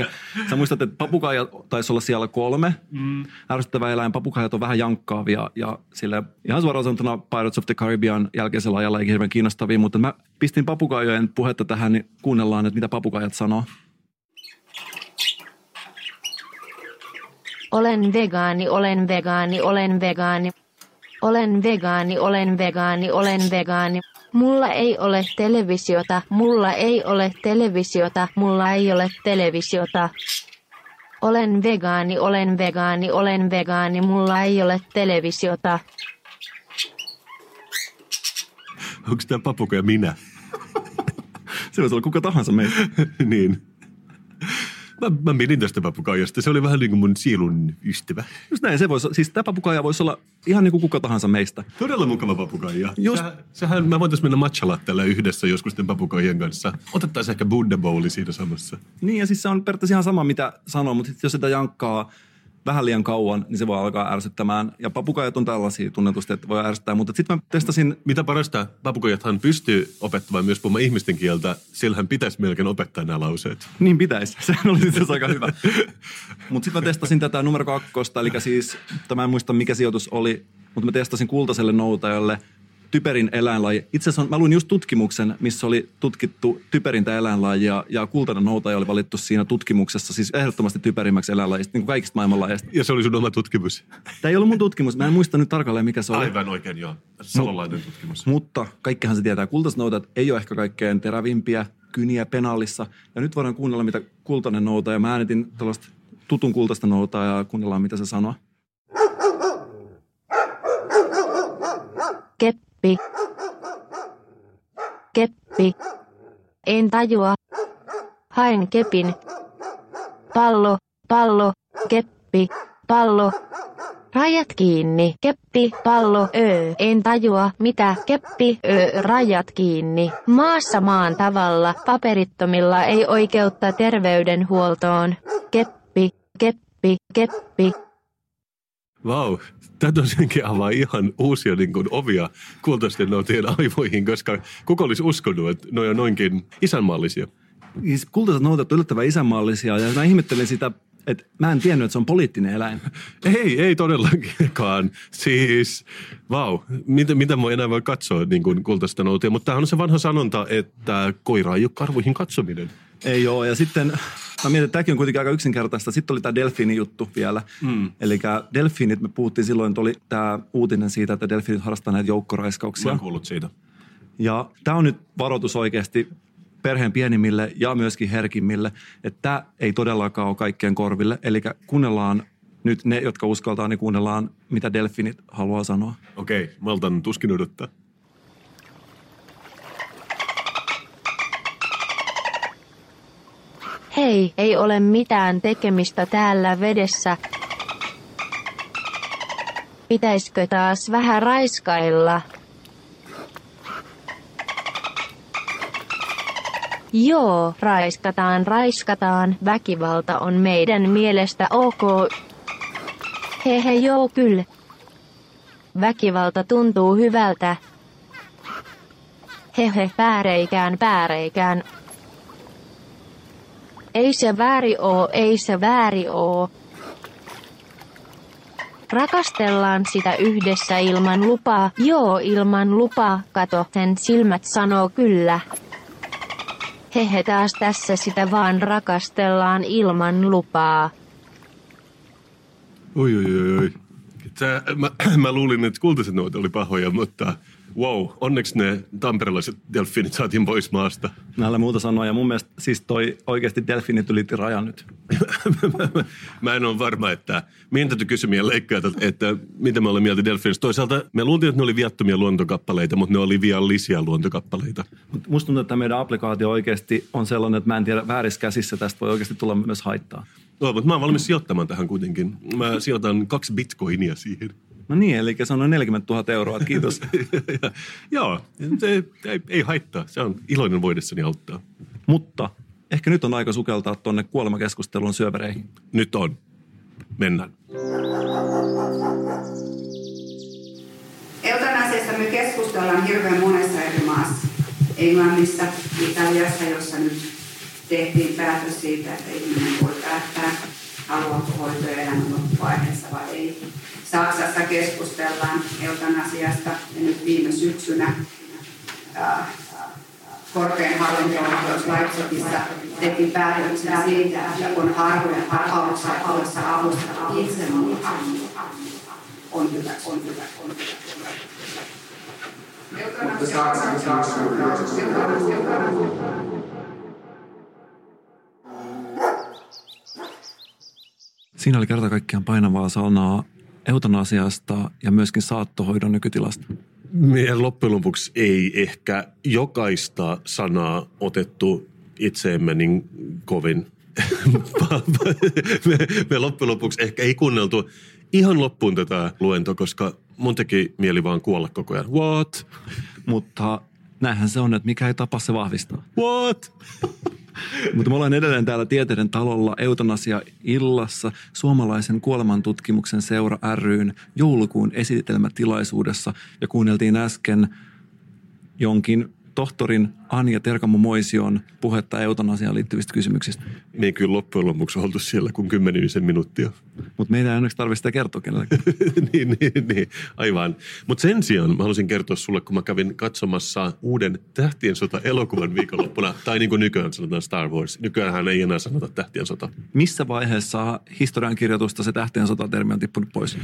sä muistat, että papukaija taisi olla siellä kolme. Mm. Ärsyttävä eläin. Papukaijat on vähän jankkaavia ja sille ihan suoraan sanottuna Pirates of the Caribbean jälkeisellä ajalla ei hirveän kiinnostavia, mutta mä pistin papukaijojen puhetta tähän, niin kuunnellaan, että mitä papukaijat sanoo. Olen vegaani, olen vegaani, olen vegaani. Olen vegaani, olen vegaani, olen vegaani. Mulla ei ole televisiota, mulla ei ole televisiota, mulla ei ole televisiota. Olen vegaani, olen vegaani, olen vegaani, mulla ei ole televisiota. Onko tämä papukaja minä? Se voisi olla kuka tahansa meitä. Niin. Mä, mä pidin tästä papukaijasta. Se oli vähän niin kuin mun sielun ystävä. Just näin. Se voisi, siis tämä papukaija voisi olla ihan niin kuin kuka tahansa meistä. Todella mukava papukaija. Just. Sähän, sähän mä voitaisiin mennä matchalatteelle yhdessä joskus tämän papukaijien kanssa. Otettaisiin ehkä Buddha Bowli siinä samassa. Niin ja siis se on periaatteessa ihan sama, mitä sanoo, mutta jos sitä jankkaa vähän liian kauan, niin se voi alkaa ärsyttämään. Ja papukaijat on tällaisia tunnetusti, että voi ärsyttää. Mutta sitten mä testasin... Mitä parasta, papukaijathan pystyy opettamaan myös puhumaan ihmisten kieltä. Sillähän pitäisi melkein opettaa nämä lauseet. Niin pitäisi. Sehän oli itse aika hyvä. Mutta sitten mä testasin tätä numero kakkosta, eli siis, mä en muista mikä sijoitus oli, mutta mä testasin kultaiselle noutajalle typerin eläinlaji. Itse asiassa mä luin just tutkimuksen, missä oli tutkittu typerintä eläinlajia ja kultainen noutaja oli valittu siinä tutkimuksessa siis ehdottomasti typerimmäksi eläinlajista, niin kuin kaikista maailmanlajeista. Ja se oli sun oma tutkimus. Tämä ei ollut mun tutkimus. Mä en muista nyt tarkalleen, mikä se oli. Aivan oikein, joo. Salolainen Mut, tutkimus. Mutta kaikkihan se tietää. Kultaiset noutajat ei ole ehkä kaikkein terävimpiä kyniä penaalissa. Ja nyt voidaan kuunnella, mitä kultainen noutaja. Mä äänitin tällaista tutun kultaista noutajaa ja kuunnellaan, mitä se sanoo. Keppi. Keppi. En tajua. Haen kepin. Pallo, pallo, keppi, pallo. Rajat kiinni, keppi, pallo, öö. En tajua, mitä, keppi, öö, rajat kiinni. Maassa maan tavalla, paperittomilla ei oikeutta terveydenhuoltoon. Keppi, keppi, keppi. Vau, wow. Tämä tosiaankin avaa ihan uusia niin kuin, ovia kultaisten noutien aivoihin, koska kuka olisi uskonut, että ne on noinkin isänmaallisia? Kultaiset noutat on yllättävän isänmaallisia ja mä ihmettelin sitä, että mä en tiennyt, että se on poliittinen eläin. Ei, ei todellakaan. Siis, vau, wow. mitä, mitä mä enää voi katsoa niin kuin kultaista noutia, mutta tämähän on se vanha sanonta, että koira ei ole karvoihin katsominen. Ei ole, ja sitten mä mietin, että tämäkin on kuitenkin aika yksinkertaista. Sitten oli tämä delfiinijuttu vielä. Mm. Eli delfiinit, me puhuttiin silloin, että oli tämä uutinen siitä, että delfiinit harrastaa näitä joukkoraiskauksia. Mä oon kuullut siitä. Ja tämä on nyt varoitus oikeasti perheen pienimmille ja myöskin herkimmille, että tämä ei todellakaan ole kaikkien korville. Eli kuunnellaan nyt ne, jotka uskaltaa, niin kuunnellaan, mitä delfiinit haluaa sanoa. Okei, okay, maltan tuskin odottaa. Hei, ei ole mitään tekemistä täällä vedessä. Pitäisikö taas vähän raiskailla? Joo, raiskataan, raiskataan. Väkivalta on meidän mielestä ok. Hehe, joo, kyllä. Väkivalta tuntuu hyvältä. Hehe, pääreikään, pääreikään. Ei se väärin oo, ei se väärin oo. Rakastellaan sitä yhdessä ilman lupaa. Joo, ilman lupaa, kato, sen silmät sanoo kyllä. Hehe, taas tässä sitä vaan rakastellaan ilman lupaa. Oi, oi, oi, oi. Tää, mä, mä luulin, että kultaiset noita oli pahoja, mutta wow, onneksi ne tamperelaiset delfiinit saatiin pois maasta. Mä älä muuta sanoa, ja mun mielestä siis toi oikeasti delfiinit ylitti rajan nyt. Mä en ole varma, että mihin täytyy kysymiä leikkaa, että mitä me ollaan mieltä delfiinistä. Toisaalta me luultiin, että ne oli viattomia luontokappaleita, mutta ne oli viallisia luontokappaleita. Mut musta tuntuu, että meidän applikaatio oikeasti on sellainen, että mä en tiedä, väärissä käsissä tästä voi oikeasti tulla myös haittaa. No, mutta mä oon valmis sijoittamaan tähän kuitenkin. Mä sijoitan kaksi bitcoinia siihen. No niin, eli se on noin neljäkymmentätuhatta euroa, kiitos. Joo, se ei, ei haittaa. Se on iloinen voidessani auttaa. Mutta ehkä nyt on aika sukeltaa tuonne kuolemakeskustelun syövereihin. Nyt on. Mennään. Eutanasiasta me keskustellaan hirveän monessa eri maassa. Englannissa, Italiassa, jossa nyt tehtiin päätös siitä, että ihminen voi päättää, haluaako hoitoja elämän loppuvaiheessa vai ei. Saksassa keskustellaan eutanasiasta ja nyt viime syksynä ää, korkein hallinto-oikeus Leipzigissa teki päätöksen siitä, että on harvojen tapauksia, joissa avustetaan itsemurhaa. On hyvä, on hyvä, on hyvä. Eutanasia on hyvä. Siinä oli kerta kaikkiaan painavaa sanaa eutanasiasta ja myöskin saattohoidon nykytilasta. Meidän loppujen lopuksi ei ehkä jokaista sanaa otettu itseemme niin kovin. me, me loppujen lopuksi ehkä ei kuunneltu ihan loppuun tätä luentoa, koska mun teki mieli vaan kuolla koko ajan. What? Mutta näinhän se on, että mikä ei tapa, se vahvistaa. What? Mutta me ollaan edelleen täällä Tieteiden talolla eutanasia-illassa suomalaisen kuolemantutkimuksen seura ry:n joulukuun esitelmätilaisuudessa. Ja kuunneltiin äsken jonkin tohtorin Anja Terkamo-Moision puhetta eutanasiaan liittyvistä kysymyksistä. Me ei kyllä loppujen lopuksi oltu siellä kuin kymmenisen minuuttia. Mutta meidän ei onneksi tarvitse sitä kertoa kenellekään. niin, niin, niin, aivan. Mutta sen sijaan mä halusin kertoa sulle, kun mä kävin katsomassa uuden Tähtien sota-elokuvan viikonloppuna. tai niin kuin nykyään sanotaan Star Wars. Nykyäänhän ei enää sanota Tähtien sota. Missä vaiheessa historiankirjoitusta se Tähtien sota-termi on tippunut pois?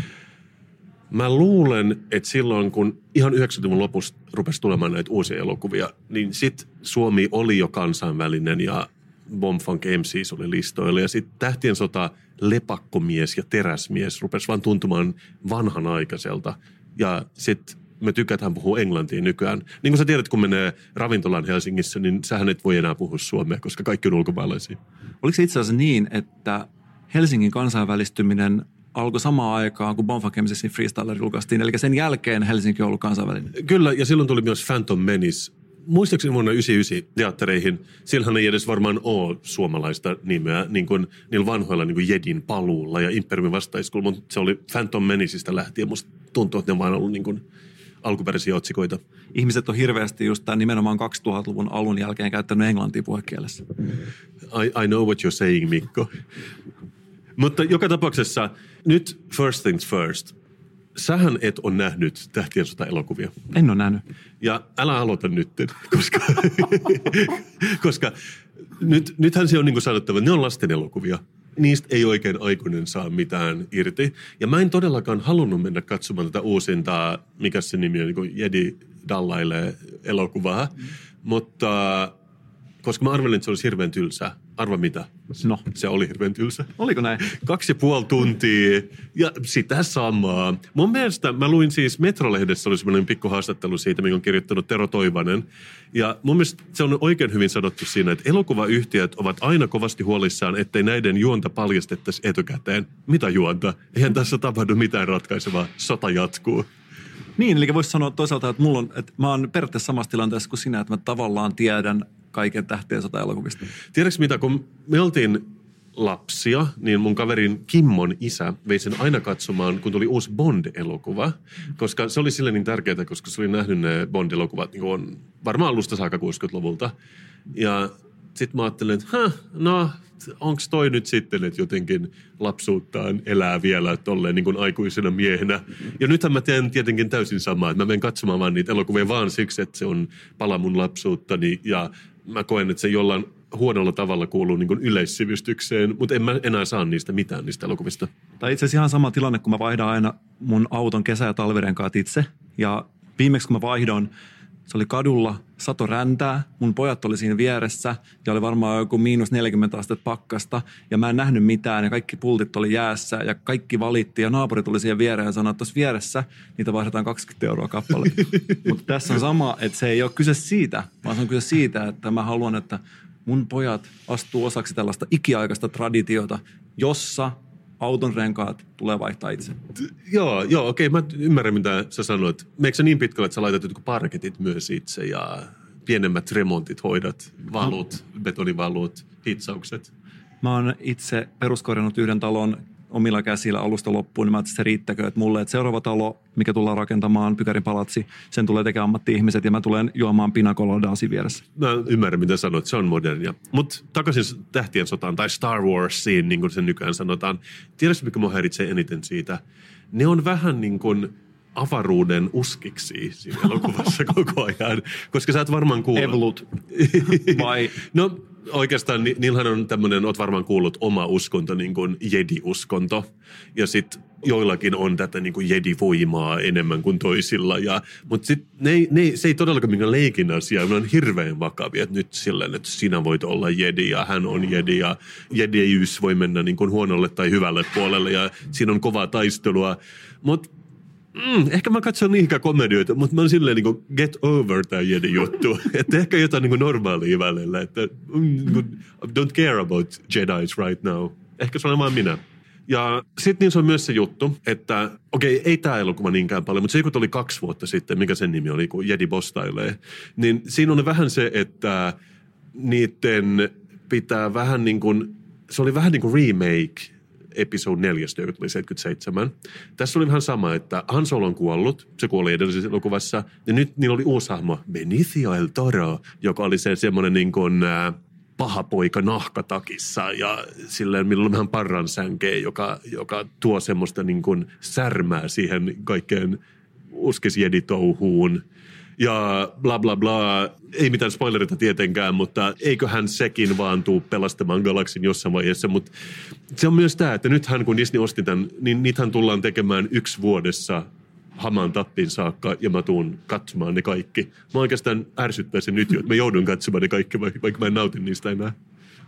Mä luulen, että silloin kun ihan yhdeksänkymmentäluvun lopussa rupesi tulemaan näitä uusia elokuvia, niin sit Suomi oli jo kansainvälinen ja Bombfunk M Cs oli listoilla. Ja sit Tähtien sota, Lepakkomies ja Teräsmies rupesi vaan tuntumaan vanhanaikaiselta. Ja sit me tykätään puhua englantia nykyään. Niin kuin sä tiedät, kun menee ravintolaan Helsingissä, niin sähän et voi enää puhua suomea, koska kaikki on ulkomaalaisia. Oliko se itse asiassa niin, että Helsingin kansainvälistyminen alkoi samaan aikaan, kun Bonfakemisessin Freestyler julkaistiin, eli sen jälkeen Helsinki on ollut kansainvälinen? Kyllä, ja silloin tuli myös Phantom Menace. Muistaakseni vuonna yhdeksänkymmentäyhdeksän teattereihin, siellähän ei edes varmaan ole suomalaista nimeä, niin kuin niillä vanhoilla niin kuin Jedin paluulla ja Imperiumin vastaiskulla, mutta se oli Phantom Menacesta lähtien. Musta tuntuu, että ne on vaan ollut niin kuin alkuperäisiä otsikoita. Ihmiset on hirveästi just tämän nimenomaan kaksituhattaluvun alun jälkeen käyttänyt englantia puhekielessä. I, I know what you're saying, Mikko. Mutta joka tapauksessa, nyt first things first. Sähän et ole nähnyt Tähtien sota-elokuvia. En ole nähnyt. Ja älä aloita nyt, koska, koska nyt, nythän se on niin kuin sanottava, että ne on lasten elokuvia. Niistä ei oikein aikuinen saa mitään irti. Ja mä en todellakaan halunnut mennä katsomaan tätä uusintaa, mikä se nimi on, niin kuin Jedi dallailee elokuvaa. Mm. Mutta koska mä arvelin, että se olisi hirveän tylsää. Arva mitä? No. Se oli hirveän tylsä. Oliko näin? Kaksi ja puoli tuntia ja sitä samaa. Mun mielestä, mä luin siis Metrolehdessä, oli semmoinen pikku haastattelu siitä, minkä on kirjoittanut Tero Toivanen. Ja mun mielestä se on oikein hyvin sanottu siinä, että elokuvayhtiöt ovat aina kovasti huolissaan, ettei näiden juonta paljastettaisi etukäteen. Mitä juonta? Eihän tässä tapahdu mitään ratkaisevaa. Sota jatkuu. Niin, eli voisi sanoa toisaalta, että, mulla on, että mä oon periaatteessa samassa tilanteessa kuin sinä, että mä tavallaan tiedän kaiken Tähtien sota-elokuvista. Tiedätkö mitä, kun me oltiin lapsia, niin mun kaverin Kimmon isä vei sen aina katsomaan, kun tuli uusi Bond-elokuva, koska se oli sille niin tärkeää, koska se oli nähnyt ne Bond-elokuvat, niin on varmaan alusta saakka kuusikymmentäluvulta. Ja sitten mä ajattelin, että hä, no, onks toi nyt sitten, että jotenkin lapsuuttaan elää vielä tolleen niin kuin aikuisena miehenä. Ja nythän mä teen tietenkin täysin samaa, että mä menen katsomaan vaan niitä elokuvia vaan siksi, että se on pala mun lapsuuttani ja mä koen, että se jollain huonolla tavalla kuuluu niin kuin yleissivistykseen, mutta en mä enää saa niistä mitään niistä elokuvista. Tai itse asiassa ihan sama tilanne, kun mä vaihdan aina mun auton kesä- ja talvirenkaat itse. Ja viimeksi kun mä vaihdoin, se oli kadulla, sato räntää, mun pojat oli siinä vieressä ja oli varmaan joku miinus neljäkymmentä astetta pakkasta. Ja mä en nähnyt mitään ja kaikki pultit oli jäässä ja kaikki valitti ja naapuri tuli siihen viereen ja sanoi, että tuossa vieressä niitä vaihdetaan kaksikymmentä euroa kappale. Mutta tässä on sama, että se ei ole kyse siitä, vaan se on kyse siitä, että mä haluan, että mun pojat astuu osaksi tällaista ikiaikaista traditiota, jossa auton renkaat tulee vaihtaa itse. Joo, joo, okei. Mä ymmärrän, mitä sä sanoit. Meikö sä niin pitkälle, että sä laitat jotkut parketit myös itse ja pienemmät remontit hoidat, valut, betonivalut, hitsaukset? Mä oon itse peruskorjannut yhden talon omilla käsillä alusta loppuun, niin mä ajattelin, että se riittäkö, että mulle, että seuraava talo, mikä tullaan rakentamaan, Pykärin palatsi, sen tulee tekemään ammatti-ihmiset ja mä tulen juomaan pinakolaadaasi vieressä. Mä ymmärrän, mitä sanoit, se on modernia. Mutta takaisin Tähtien sotaan tai Star Warsiin, niin kuin sen nykyään sanotaan. Tiedätkö, mikä mua häiritsee eniten siitä? Ne on vähän niin kuin avaruuden uskiksi siinä elokuvassa koko ajan, koska sä et varmaan kuulla. Evolut. Vai? No, oikeastaan ni- niillähän on tämmöinen, oot varmaan kuullut, oma uskonto, niin kuin jedi-uskonto. Ja sitten joillakin on tätä niin kuin jedi-voimaa enemmän kuin toisilla. Ja, mutta sit ne, ne, se ei todellakaan mikään leikin asia. Ne on hirveän vakavia, että nyt silleen, että sinä voit olla jedi ja hän on jedi. Ja jediyys voi mennä niin kuin huonolle tai hyvälle puolelle ja siinä on kovaa taistelua. Mutta Mm, ehkä mä katson niinkään komedioita, mutta mä oon silleen niin kuin get over tää Jedi-juttu. Että ehkä jotain niin kuin normaalia välillä, että mm, don't care about Jedis right now. Ehkä se on vaan minä. Ja sit niin se on myös se juttu, että okei, okay, ei tää elokuva niinkään paljon, mutta se kun tuli kaksi vuotta sitten, mikä sen nimi oli, kun Jedi postailee, niin siinä on vähän se, että niiden pitää vähän niin kuin, se oli vähän niin kuin remake episode neljästä, joka tuli seitsemänkymmentäseitsemän. Tässä oli ihan sama, että Han Solo on kuollut, se kuoli edellisessä elokuvassa, ja nyt niillä oli uusi hahmo, Benicio del Toro, joka oli se semmoinen niin kuin äh, paha poika nahkatakissa, ja silleen millä on vähän parran sänkeä, joka, joka tuo semmoista niin kuin särmää siihen kaikkeen uskisjeditouhuun. Ja bla bla bla, ei mitään spoilerita tietenkään, mutta eiköhän sekin vaan tuu pelastamaan galaksin jossain vaiheessa. Mutta se on myös tämä, että nythän kun Disney osti tämän, niin niithän tullaan tekemään yksi vuodessa hamaan tappin saakka ja mä tuun katsomaan ne kaikki. Mä oikeastaan ärsyttäisin nyt jo, että mä joudun katsomaan ne kaikki, vaikka mä en nautin niistä enää.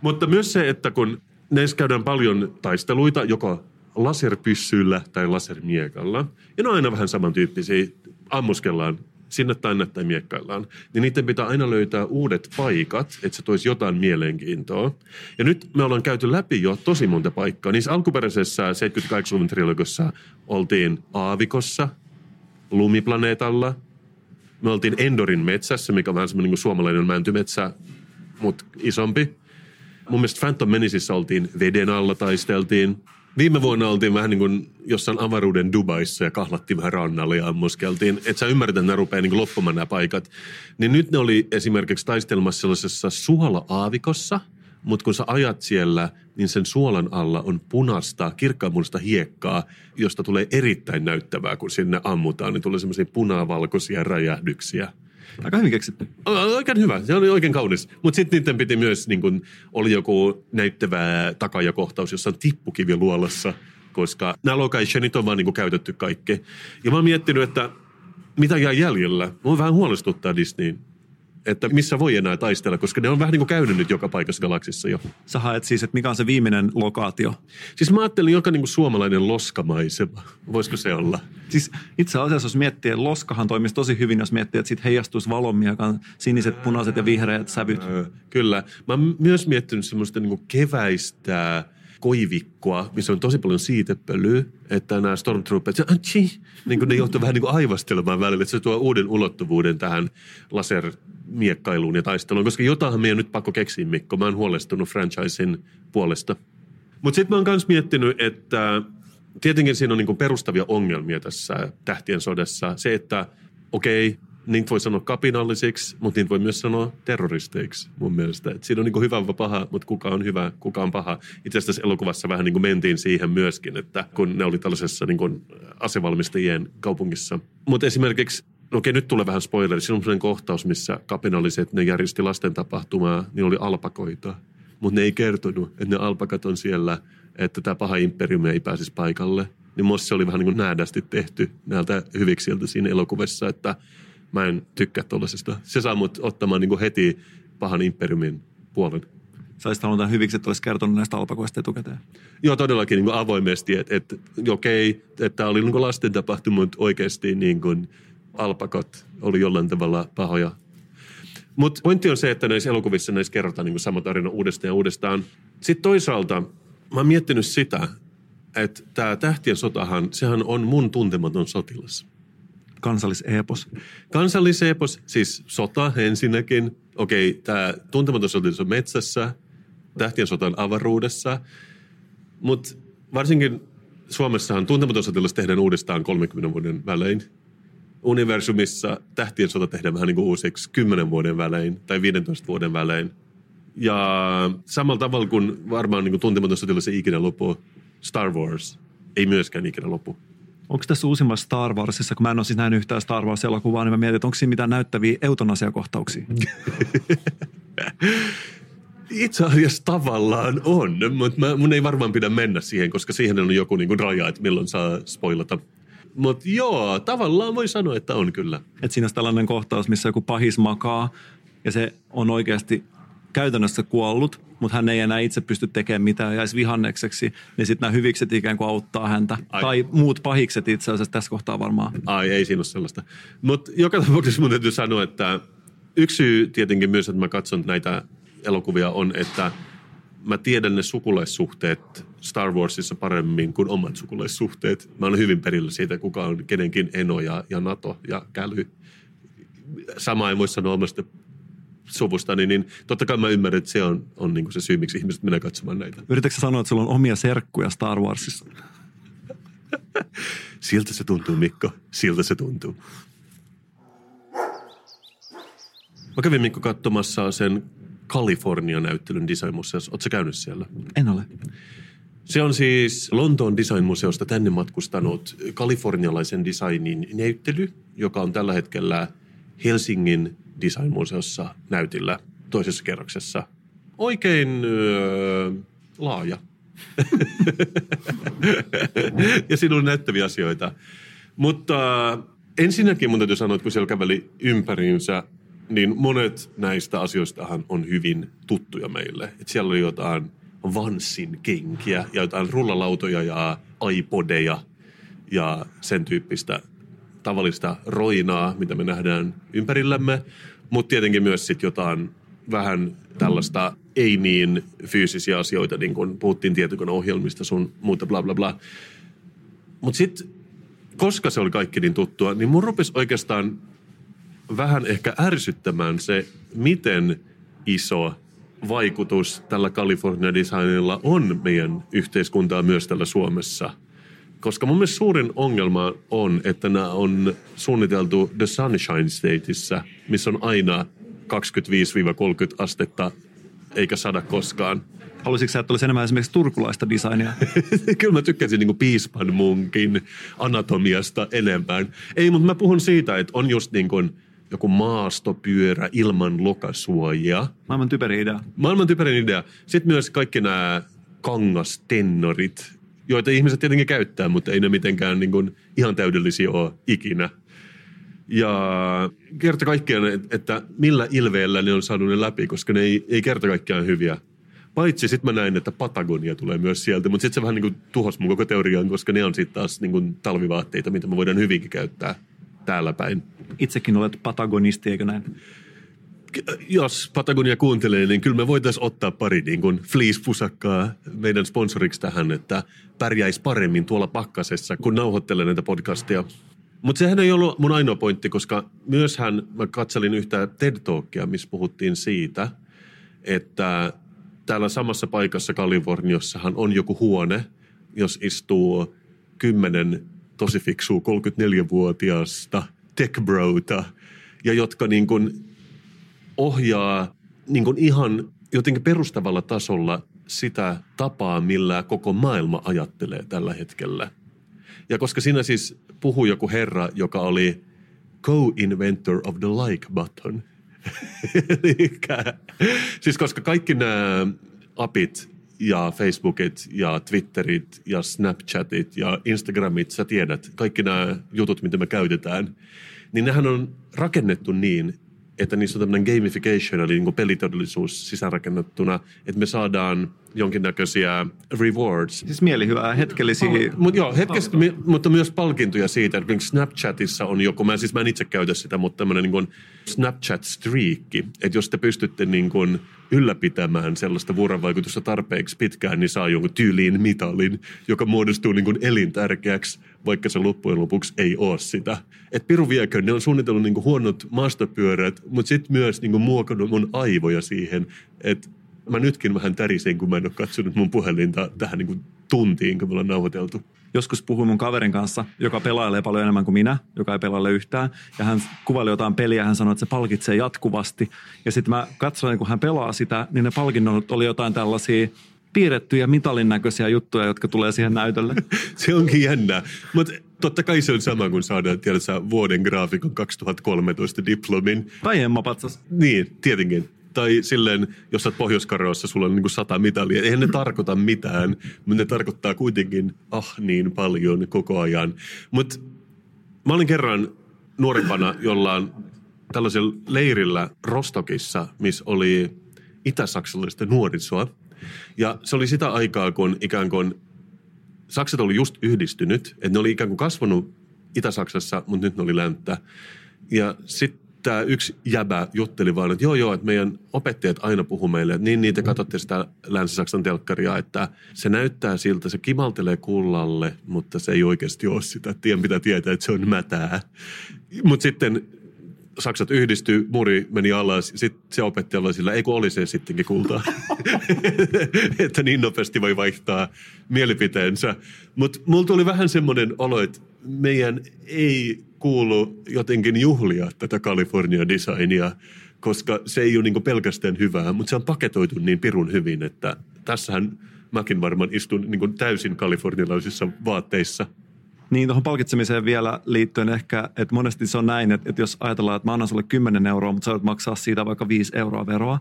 Mutta myös se, että kun näissä käydään paljon taisteluita, joko laserpyssyllä tai lasermiekalla, ja ne on aina vähän samantyyppisiä. ammuskellaan, sinne tänne tai miekkaillaan, niin niiden pitää aina löytää uudet paikat, että se toisi jotain mielenkiintoa. Ja nyt me ollaan käyty läpi jo tosi monta paikkaa. Niissä alkuperäisessä seitsemänkymmentäkahdeksan-luvun trilogiossa oltiin aavikossa, lumiplaneetalla. Me oltiin Endorin metsässä, mikä on vähän semmoinen kuin suomalainen mäntymetsä, mutta isompi. Mun mielestä Phantom Menaceissa oltiin veden alla, taisteltiin. Viime vuonna oltiin vähän niin kuin jossain avaruuden Dubaissa ja kahlattiin vähän rannalle ja ammuskeltiin. Että sä ymmärrät, että nämä rupeaa niin kuin loppumaan nämä paikat. Niin nyt ne oli esimerkiksi taistelmassa sellaisessa suola-aavikossa, mutta kun sä ajat siellä, niin sen suolan alla on punaista, kirkkaanpunaista hiekkaa, josta tulee erittäin näyttävää, kun sinne ammutaan. Niin tulee semmoisia punavalkoisia räjähdyksiä. Aika hyvin keksitty. Oikein hyvä, se oli oikein kaunis. Mutta sitten niiden piti myös, niin kun oli joku näyttävä takajakohtaus, jossa on tippukivi luolassa, koska nämä locationit on vaan niin kun käytetty kaikki. Ja mä oon miettinyt, että mitä jää jäljellä. Mua vähän huolestuttaa Disneyin, että missä voi enää taistella, koska ne on vähän niin kuin käynyt nyt joka paikassa galaksissa jo. Sä haet siis, että mikä on se viimeinen lokaatio? Siis mä ajattelin, joka niin kuin suomalainen loskamaisema. Voisiko se olla? Siis itse asiassa, jos miettii, että loskahan toimisi tosi hyvin, jos miettii, että siitä heijastuisi valonmiekan siniset, punaiset ja vihreät sävyt. Kyllä. Mä oon myös miettinyt semmoista niin kuin keväistä koivikkoa, missä on tosi paljon siitepölyä, että nämä stormtroopers, niin kuin ne johtuu vähän niin kuin aivastelemaan välillä, että se tuo uuden ulottuvuuden tähän lasermiekkailuun ja taisteluun, koska jotainhan meidän nyt pakko keksiä, Mikko. Mä oon huolestunut franchisein puolesta. Mutta sitten mä oon myös miettinyt, että tietenkin siinä on niin kuin perustavia ongelmia tässä Tähtien sodassa. Se, että okei, okay, niitä voi sanoa kapinallisiksi, mutta niitä voi myös sanoa terroristeiksi mun mielestä. Et siinä on niin kuin hyvä vai paha, mutta kuka on hyvä, kuka on paha. Itse asiassa elokuvassa vähän niin kuin mentiin siihen myöskin, että kun ne oli tällaisessa niin kuin asevalmistajien kaupungissa. Mutta esimerkiksi, okei nyt tulee vähän spoileri, siinä on sellainen kohtaus, missä kapinalliset, ne järjesti lasten tapahtumaa, niin oli alpakoita. Mutta ne ei kertonut, että ne alpakat on siellä, että tämä paha imperiumi ei pääsisi paikalle. Niin musta se oli vähän niin kuin näädästi tehty näiltä hyviksiltä siinä elokuvassa, että mä en tykkää tuollaisesta. Se saa mut ottamaan niinku heti pahan imperiumin puolen. Sä olisit halunnut tämän hyviksi, että olisi kertonut näistä alpakoista etukäteen. Joo, todellakin niinku avoimesti, että et, okei, että tämä oli niinku lasten tapahtuma, mutta oikeasti niinku alpakot oli jollain tavalla pahoja. Mutta pointti on se, että näissä elokuvissa näissä kerrotaan niinku sama tarina uudestaan ja uudestaan. Sitten toisaalta mä oon miettinyt sitä, että tämä Tähtien sotahan, sehän on mun tuntematon sotilas. Kansalliseepos. Kansalliseepos, siis sota ensinnäkin. Okei, tämä tuntematon sotilas on metsässä, Tähtien sota on avaruudessa. Mutta varsinkin Suomessahan tuntematon sotilas tehdään uudestaan kolmenkymmenen vuoden välein. Universumissa Tähtien sota tehdään vähän niin kuin uusiksi kymmenen vuoden välein tai viidentoista vuoden välein. Ja samalla tavalla kuin varmaan niin kuin tuntematon sotilas ei ikinä lopu, Star Wars ei myöskään ikinä lopu. Onko tässä uusimmassa Star Warsissa, kun mä en ole siis nähnyt yhtään Star Wars-elokuvaa, niin mä mietin, että onko siinä mitään näyttäviä eutanasiakohtauksia? Itse asiassa tavallaan on, mutta mä, mun ei varmaan pidä mennä siihen, koska siihen on joku niinku raja, että milloin saa spoilata. Mutta joo, tavallaan voi sanoa, että on kyllä. Että siinä on tällainen kohtaus, missä joku pahis makaa ja se on oikeasti käytännössä kuollut, mutta hän ei enää itse pysty tekemään mitään, jäisi vihannekseksi, niin sitten nämä hyvikset ikään kuin auttaa häntä. Ai. Tai muut pahikset itse asiassa tässä kohtaa varmaan. Ai, ei siinä ole sellaista. Mutta joka tapauksessa mun täytyy sanoa, että yksi syy tietenkin myös, että mä katson näitä elokuvia on, että mä tiedän ne sukulaissuhteet Star Warsissa paremmin kuin omat sukulaissuhteet. Mä oon hyvin perillä siitä, kuka on kenenkin eno ja, ja NATO ja käly. Sama ei voi sanoa omasta suvustani, niin totta kai mä ymmärrän, että se on, on niin kuin se syy, miksi ihmiset menee katsomaan näitä. Yritätkö sanoa, että sulla on omia serkkuja Star Warsissa? Siltä se tuntuu, Mikko. Siltä se tuntuu. Mä kävin, Mikko, katsomassa sen Kalifornia-näyttelyn designmuseossa. Ootko sä käynyt siellä? En ole. Se on siis Lontoon designmuseosta tänne matkustanut kalifornialaisen designin näyttely, joka on tällä hetkellä Helsingin designmuseossa näytillä toisessa kerroksessa. Oikein öö, laaja. Ja siinä on näyttäviä asioita. Mutta ensinnäkin mun täytyy sanoa, että kun siellä käveli ympäriinsä, niin monet näistä asioistahan on hyvin tuttuja meille. Et siellä oli jotain vanssin kenkiä ja jotain rullalautoja ja iPodeja ja sen tyyppistä tavallista roinaa, mitä me nähdään ympärillämme, mutta tietenkin myös sit jotain vähän tällaista ei niin fyysisiä asioita, niin kuin puhuttiin tietokoneohjelmista sun muuta bla bla bla. Mutta sitten, koska se oli kaikki niin tuttua, niin mun rupesi oikeastaan vähän ehkä ärsyttämään se, miten iso vaikutus tällä California designilla on meidän yhteiskuntaa myös täällä Suomessa. Koska mun mielestä suurin ongelma on, että nämä on suunniteltu The Sunshine Stateissa, missä on aina kaksikymmentäviisi–kolmekymmentä astetta eikä sada koskaan. Haluaisitko sä, että olisi enemmän esimerkiksi turkulaista designia? Kyllä mä tykkäsin niin kuin piispan munkin anatomiasta enemmän. Ei, mutta mä puhun siitä, että on just niin kuin joku maastopyörä ilman lokasuojia. Maailman typerin idea. Maailman typerin idea. Sitten myös kaikki nämä kangastennorit, joita ihmiset tietenkin käyttää, mutta ei ne mitenkään niin kuin ihan täydellisiä ole ikinä. Ja kerta kaikkiaan, että millä ilveellä ne on saanut ne läpi, koska ne ei, ei kerta kaikkiaan hyviä. Paitsi sitten mä näin, että Patagonia tulee myös sieltä, mutta sitten se vähän niin kuin tuhosi mun koko teoriaan, koska ne on sitten taas niin kuin talvivaatteita, mitä me voidaan hyvinkin käyttää täällä päin. Itsekin olet patagonisti, eikö näin? Jos Patagonia kuuntelee, niin kyllä me voitaisiin ottaa pari niin kuin fleece-pusakkaa meidän sponsoriksi tähän, että pärjäisi paremmin tuolla pakkasessa, kun nauhoittelee näitä podcasteja. Mutta sehän ei ollut mun ainoa pointti, koska myöshän mä katselin yhtä TED-talkia, missä puhuttiin siitä, että täällä samassa paikassa Kaliforniossahan on joku huone, jos istuu kymmenen tosi fiksua kolmekymmentäneljävuotiaasta tech-brota, ja jotka niin kun ohjaa niin kun ihan jotenkin perustavalla tasolla sitä tapaa, millä koko maailma ajattelee tällä hetkellä. Ja koska siinä siis puhui joku herra, joka oli co-inventor of the like button. Siis koska kaikki nämä appit ja Facebookit ja Twitterit ja Snapchatit ja Instagramit, sä tiedät, kaikki nämä jutut, mitä me käytetään, niin nehän on rakennettu niin, että niissä on tämmöinen gamification, eli niin kuin pelitodellisuus sisäänrakennettuna, että me saadaan jonkinnäköisiä rewards. Siis mielihyvää, hetkellisiä. Pal- mut joo, hetkellisiä, mutta myös palkintoja siitä, että Snapchatissa on joku, mä, siis mä en itse käytä sitä, mutta tämmöinen niin kuin Snapchat-striikki, että jos te pystytte niin kuin ylläpitämään sellaista vuorovaikutusta tarpeeksi pitkään, niin saa jonkun tyyliin mitalin, joka muodostuu niin kuin elintärkeäksi, vaikka se loppujen lopuksi ei ole sitä. Et piru viekö, ne on suunnitellut niin kuin huonot maastopyörät, mutta sitten myös niin kuin muokannut mun aivoja siihen, että mä nytkin vähän tärisin, kun mä en ole katsonut mun puhelinta tähän niin kuin tuntiin, kun me ollaan nauhoiteltu. Joskus puhuin mun kaverin kanssa, joka pelailee paljon enemmän kuin minä, joka ei pelaile yhtään. Ja hän kuvaili jotain peliä ja hän sanoi, että se palkitsee jatkuvasti. Ja sitten mä katsoin, kun hän pelaa sitä, niin ne palkinnot oli jotain tällaisia piirrettyjä mitalin näköisiä juttuja, jotka tulee siihen näytölle. Se onkin jännää. Mutta totta kai se on sama, kun saadaan tiedätkö, vuoden graafikon kaksituhattakolmetoista diplomin. Tai hemmapatsas. Niin, tietenkin. Tai silleen, jos sä oot Pohjois-Karjalassa, sulla on niin kuin sata mitalia. Eihän ne tarkoita mitään, mutta ne tarkoittaa kuitenkin ah niin paljon koko ajan. Mutta mä olin kerran nuorempana jollain tällaisella leirillä Rostokissa, missä oli itä-saksalaista nuorisoa. Ja se oli sitä aikaa, kun ikään kuin Saksat oli just yhdistynyt. Että ne oli ikään kuin kasvanut Itä-Saksassa, mutta nyt ne oli länttä. Ja sitten tämä yksi jäbä jutteli vaan, että joo joo, että meidän opettajat aina puhuu meille, että niin niitä katsotte sitä Länsi-Saksan telkkaria, että se näyttää siltä, se kimaltelee kullalle, mutta se ei oikeasti ole sitä. Tien pitää tietää, että se on mätää. Mutta sitten Saksat yhdistyi, muri meni alas, sitten se opettaja oli sillä, ei kun oli se sittenkin kultaa. Että niin nopeasti voi vaihtaa mielipiteensä. Mutta mulla tuli vähän semmoinen olo, että meidän ei kuulu jotenkin juhlia tätä California-designia, koska se ei ole niinku pelkästään hyvää, mutta se on paketoitu niin pirun hyvin, että tässähän mäkin varmaan istun niinku täysin kalifornialaisissa vaatteissa. Niin, tuohon palkitsemiseen vielä liittyen ehkä, että monesti se on näin, että, että jos ajatellaan, että mä annan sulle kymmenen euroa, mutta sä voit maksaa siitä vaikka viisi euroa veroa,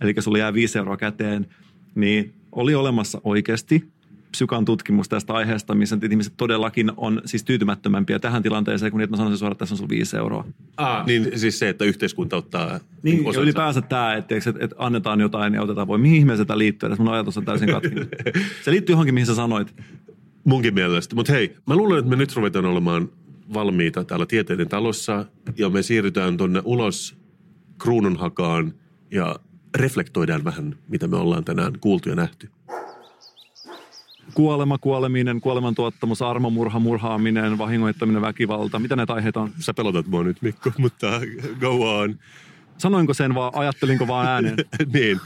eli sulle jää viisi euroa käteen, niin oli olemassa oikeasti psykan tutkimus tästä aiheesta, missä ihmiset todellakin on siis tyytymättömämpiä tähän tilanteeseen, kun niitä mä sanoisin suoraan, että tässä on sulla viisi euroa. Ah, niin siis se, että yhteiskunta ottaa niin, osansa. Ylipäänsä tämä, että, että annetaan jotain ja otetaan voi. Mihin ihmeeseen tämä liittyy? Tässä mun ajatus on täysin katkinut. Se liittyy johonkin, mihin sä sanoit. Munkin mielestä. Mutta hei, mä luulen, että me nyt ruvetaan olemaan valmiita täällä Tieteiden talossa ja me siirrytään tuonne ulos Kruununhakaan ja reflektoidaan vähän, mitä me ollaan tänään kuultu ja nähty. Kuolema, kuoleminen, kuolemantuottamus, armomurha, murhaaminen, vahingoittaminen, väkivalta. Mitä näitä aiheita on? Sä pelotat mua nyt, Mikko, mutta go on. Sanoinko sen vaan, ajattelinko vaan ääneen? Niin.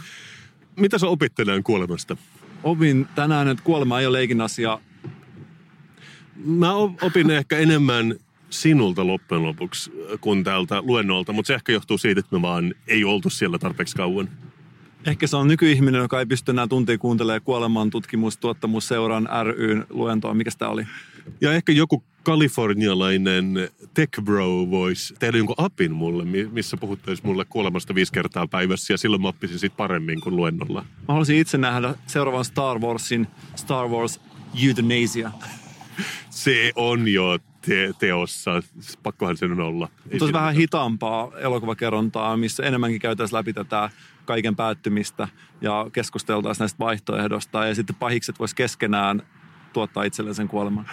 Mitä sä opit tänään kuolemasta? Opin tänään, että kuolema ei ole leikin asia. Mä opin ehkä enemmän sinulta loppujen lopuksi kuin täältä luennolta, mutta se ehkä johtuu siitä, että me vaan ei oltu siellä tarpeeksi kauan. Ehkä se on nykyihminen, joka ei pysty enää tuntia kuuntelemaan kuoleman tutkimus, tuottamusseuran ry:n luentoa. Mikäs tää oli? Ja ehkä joku kalifornialainen tech bro voisi tehdä jonkun appin mulle, missä puhuttaisiin mulle kuolemasta viisi kertaa päivässä, ja silloin mä oppisin siitä paremmin kuin luennolla. Mä haluaisin itse nähdä seuraavan Star Warsin Star Wars Euthanasia. Se on jo te- teossa. Pakkohan sen on olla. Mutta olisi vähän hitaampaa elokuvakerrontaa, missä enemmänkin käytäisiin läpi tätä kaiken päättymistä ja keskusteltaisiin näistä vaihtoehdoista. Ja sitten pahikset vois keskenään tuottaa itselleen sen kuoleman.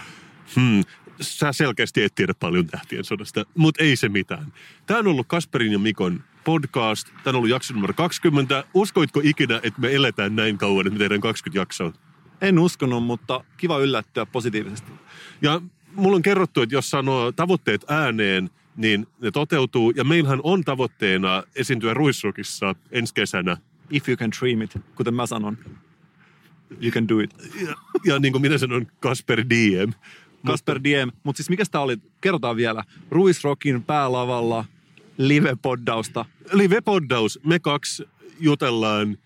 Hmm. Sä selkeästi et tiedä paljon Tähtien sodasta, mutta ei se mitään. Tämä on ollut Kasperin ja Mikon podcast. Tämä on ollut jakso numero kaksikymmentä. Uskoitko ikinä, että me eletään näin kauan, että me tehdään kaksikymmentä jaksoa? En uskonut, mutta kiva yllättyä positiivisesti. Ja mulla on kerrottu, että jos sanoo tavoitteet ääneen, niin ne toteutuu. Ja meillähän on tavoitteena esiintyä Ruisrockissa ensi kesänä. If you can dream it, kuten mä sanon. You can do it. Ja, ja niin kuin minä sanon, Carpe diem. Carpe diem. Mutta siis mikä sitä oli? Kerrotaan vielä. Ruisrockin päälavalla live-poddausta. Live-poddaus. Me kaksi jutellaan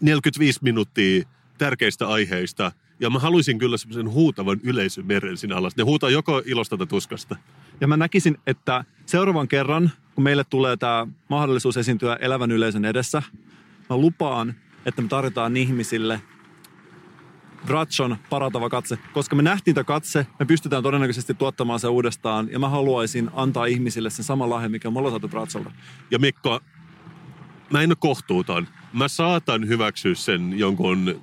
neljäkymmentäviisi minuuttia tärkeistä aiheista. Ja mä haluaisin kyllä semmoisen huutavan yleisön meren sinne alas. Ne huutaa joko ilosta tai tuskasta. Ja mä näkisin, että seuraavan kerran, kun meille tulee tämä mahdollisuus esiintyä elävän yleisön edessä, mä lupaan, että me tarjotaan ihmisille Bratson parantava katse. Koska me nähtiin tämä katse, me pystytään todennäköisesti tuottamaan se uudestaan. Ja mä haluaisin antaa ihmisille sen saman lahjan, mikä me ollaan saatu Bratsonta. Ja Mikko, mä en ole kohtuuton. Mä saatan hyväksyä sen jonkun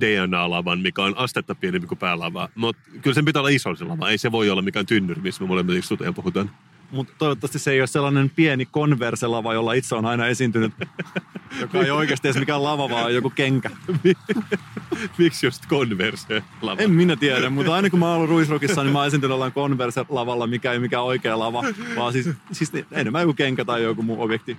D N A-lavan, mikä on astetta pienempi kuin päälava. Mutta kyllä sen pitää olla iso se lava. Ei se voi olla mikään tynnyri, missä me molemmat istutaan puhutaan. Mutta toivottavasti se ei ole sellainen pieni konverselava, jolla itse on aina esiintynyt, joka ei oikeasti edes mikään lava, vaan joku kenkä. Miksi just konverselava? En minä tiedä, mutta aina kun mä oon ollut Ruisrockissa, niin mä oon esiintynyt ollaan konverselavalla, mikä ei mikään oikea lava, vaan siis, siis enemmän joku kenkä tai joku muu objekti.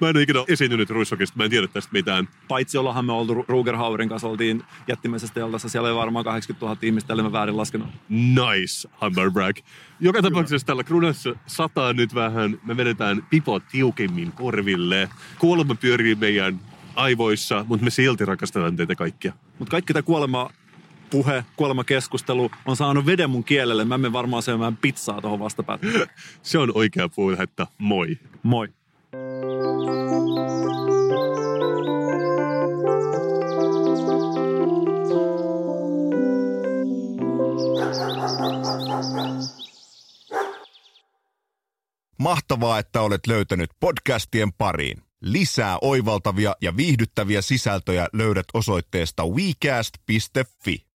Mä en ole ikinä esiintynyt Ruisrockista, mä en tiedä tästä mitään. Paitsi ollaanhan me oltu Ruger Hauerin kanssa, oltiin jättimäisessä teltassa. Siellä oli varmaan kahdeksankymmentätuhatta ihmistä, eli mä väärin laskenut. Nice, humble brag. Joka tapauksessa tällä Krunassa sataa nyt vähän. Me vedetään pipo tiukemmin korville. Kuolema pyörii meidän aivoissa, mutta me silti rakastetaan teitä kaikkia. Mutta kaikki tämä kuolema puhe, kuolemakeskustelu on saanut veden mun kielelle. Mä menen varmaan syömään pizzaa tuohon vastapäätään. Se on oikea puhetta. Moi. Moi. Mahtavaa, että olet löytänyt podcastien pariin. Lisää oivaltavia ja viihdyttäviä sisältöjä löydät osoitteesta wecast piste fi.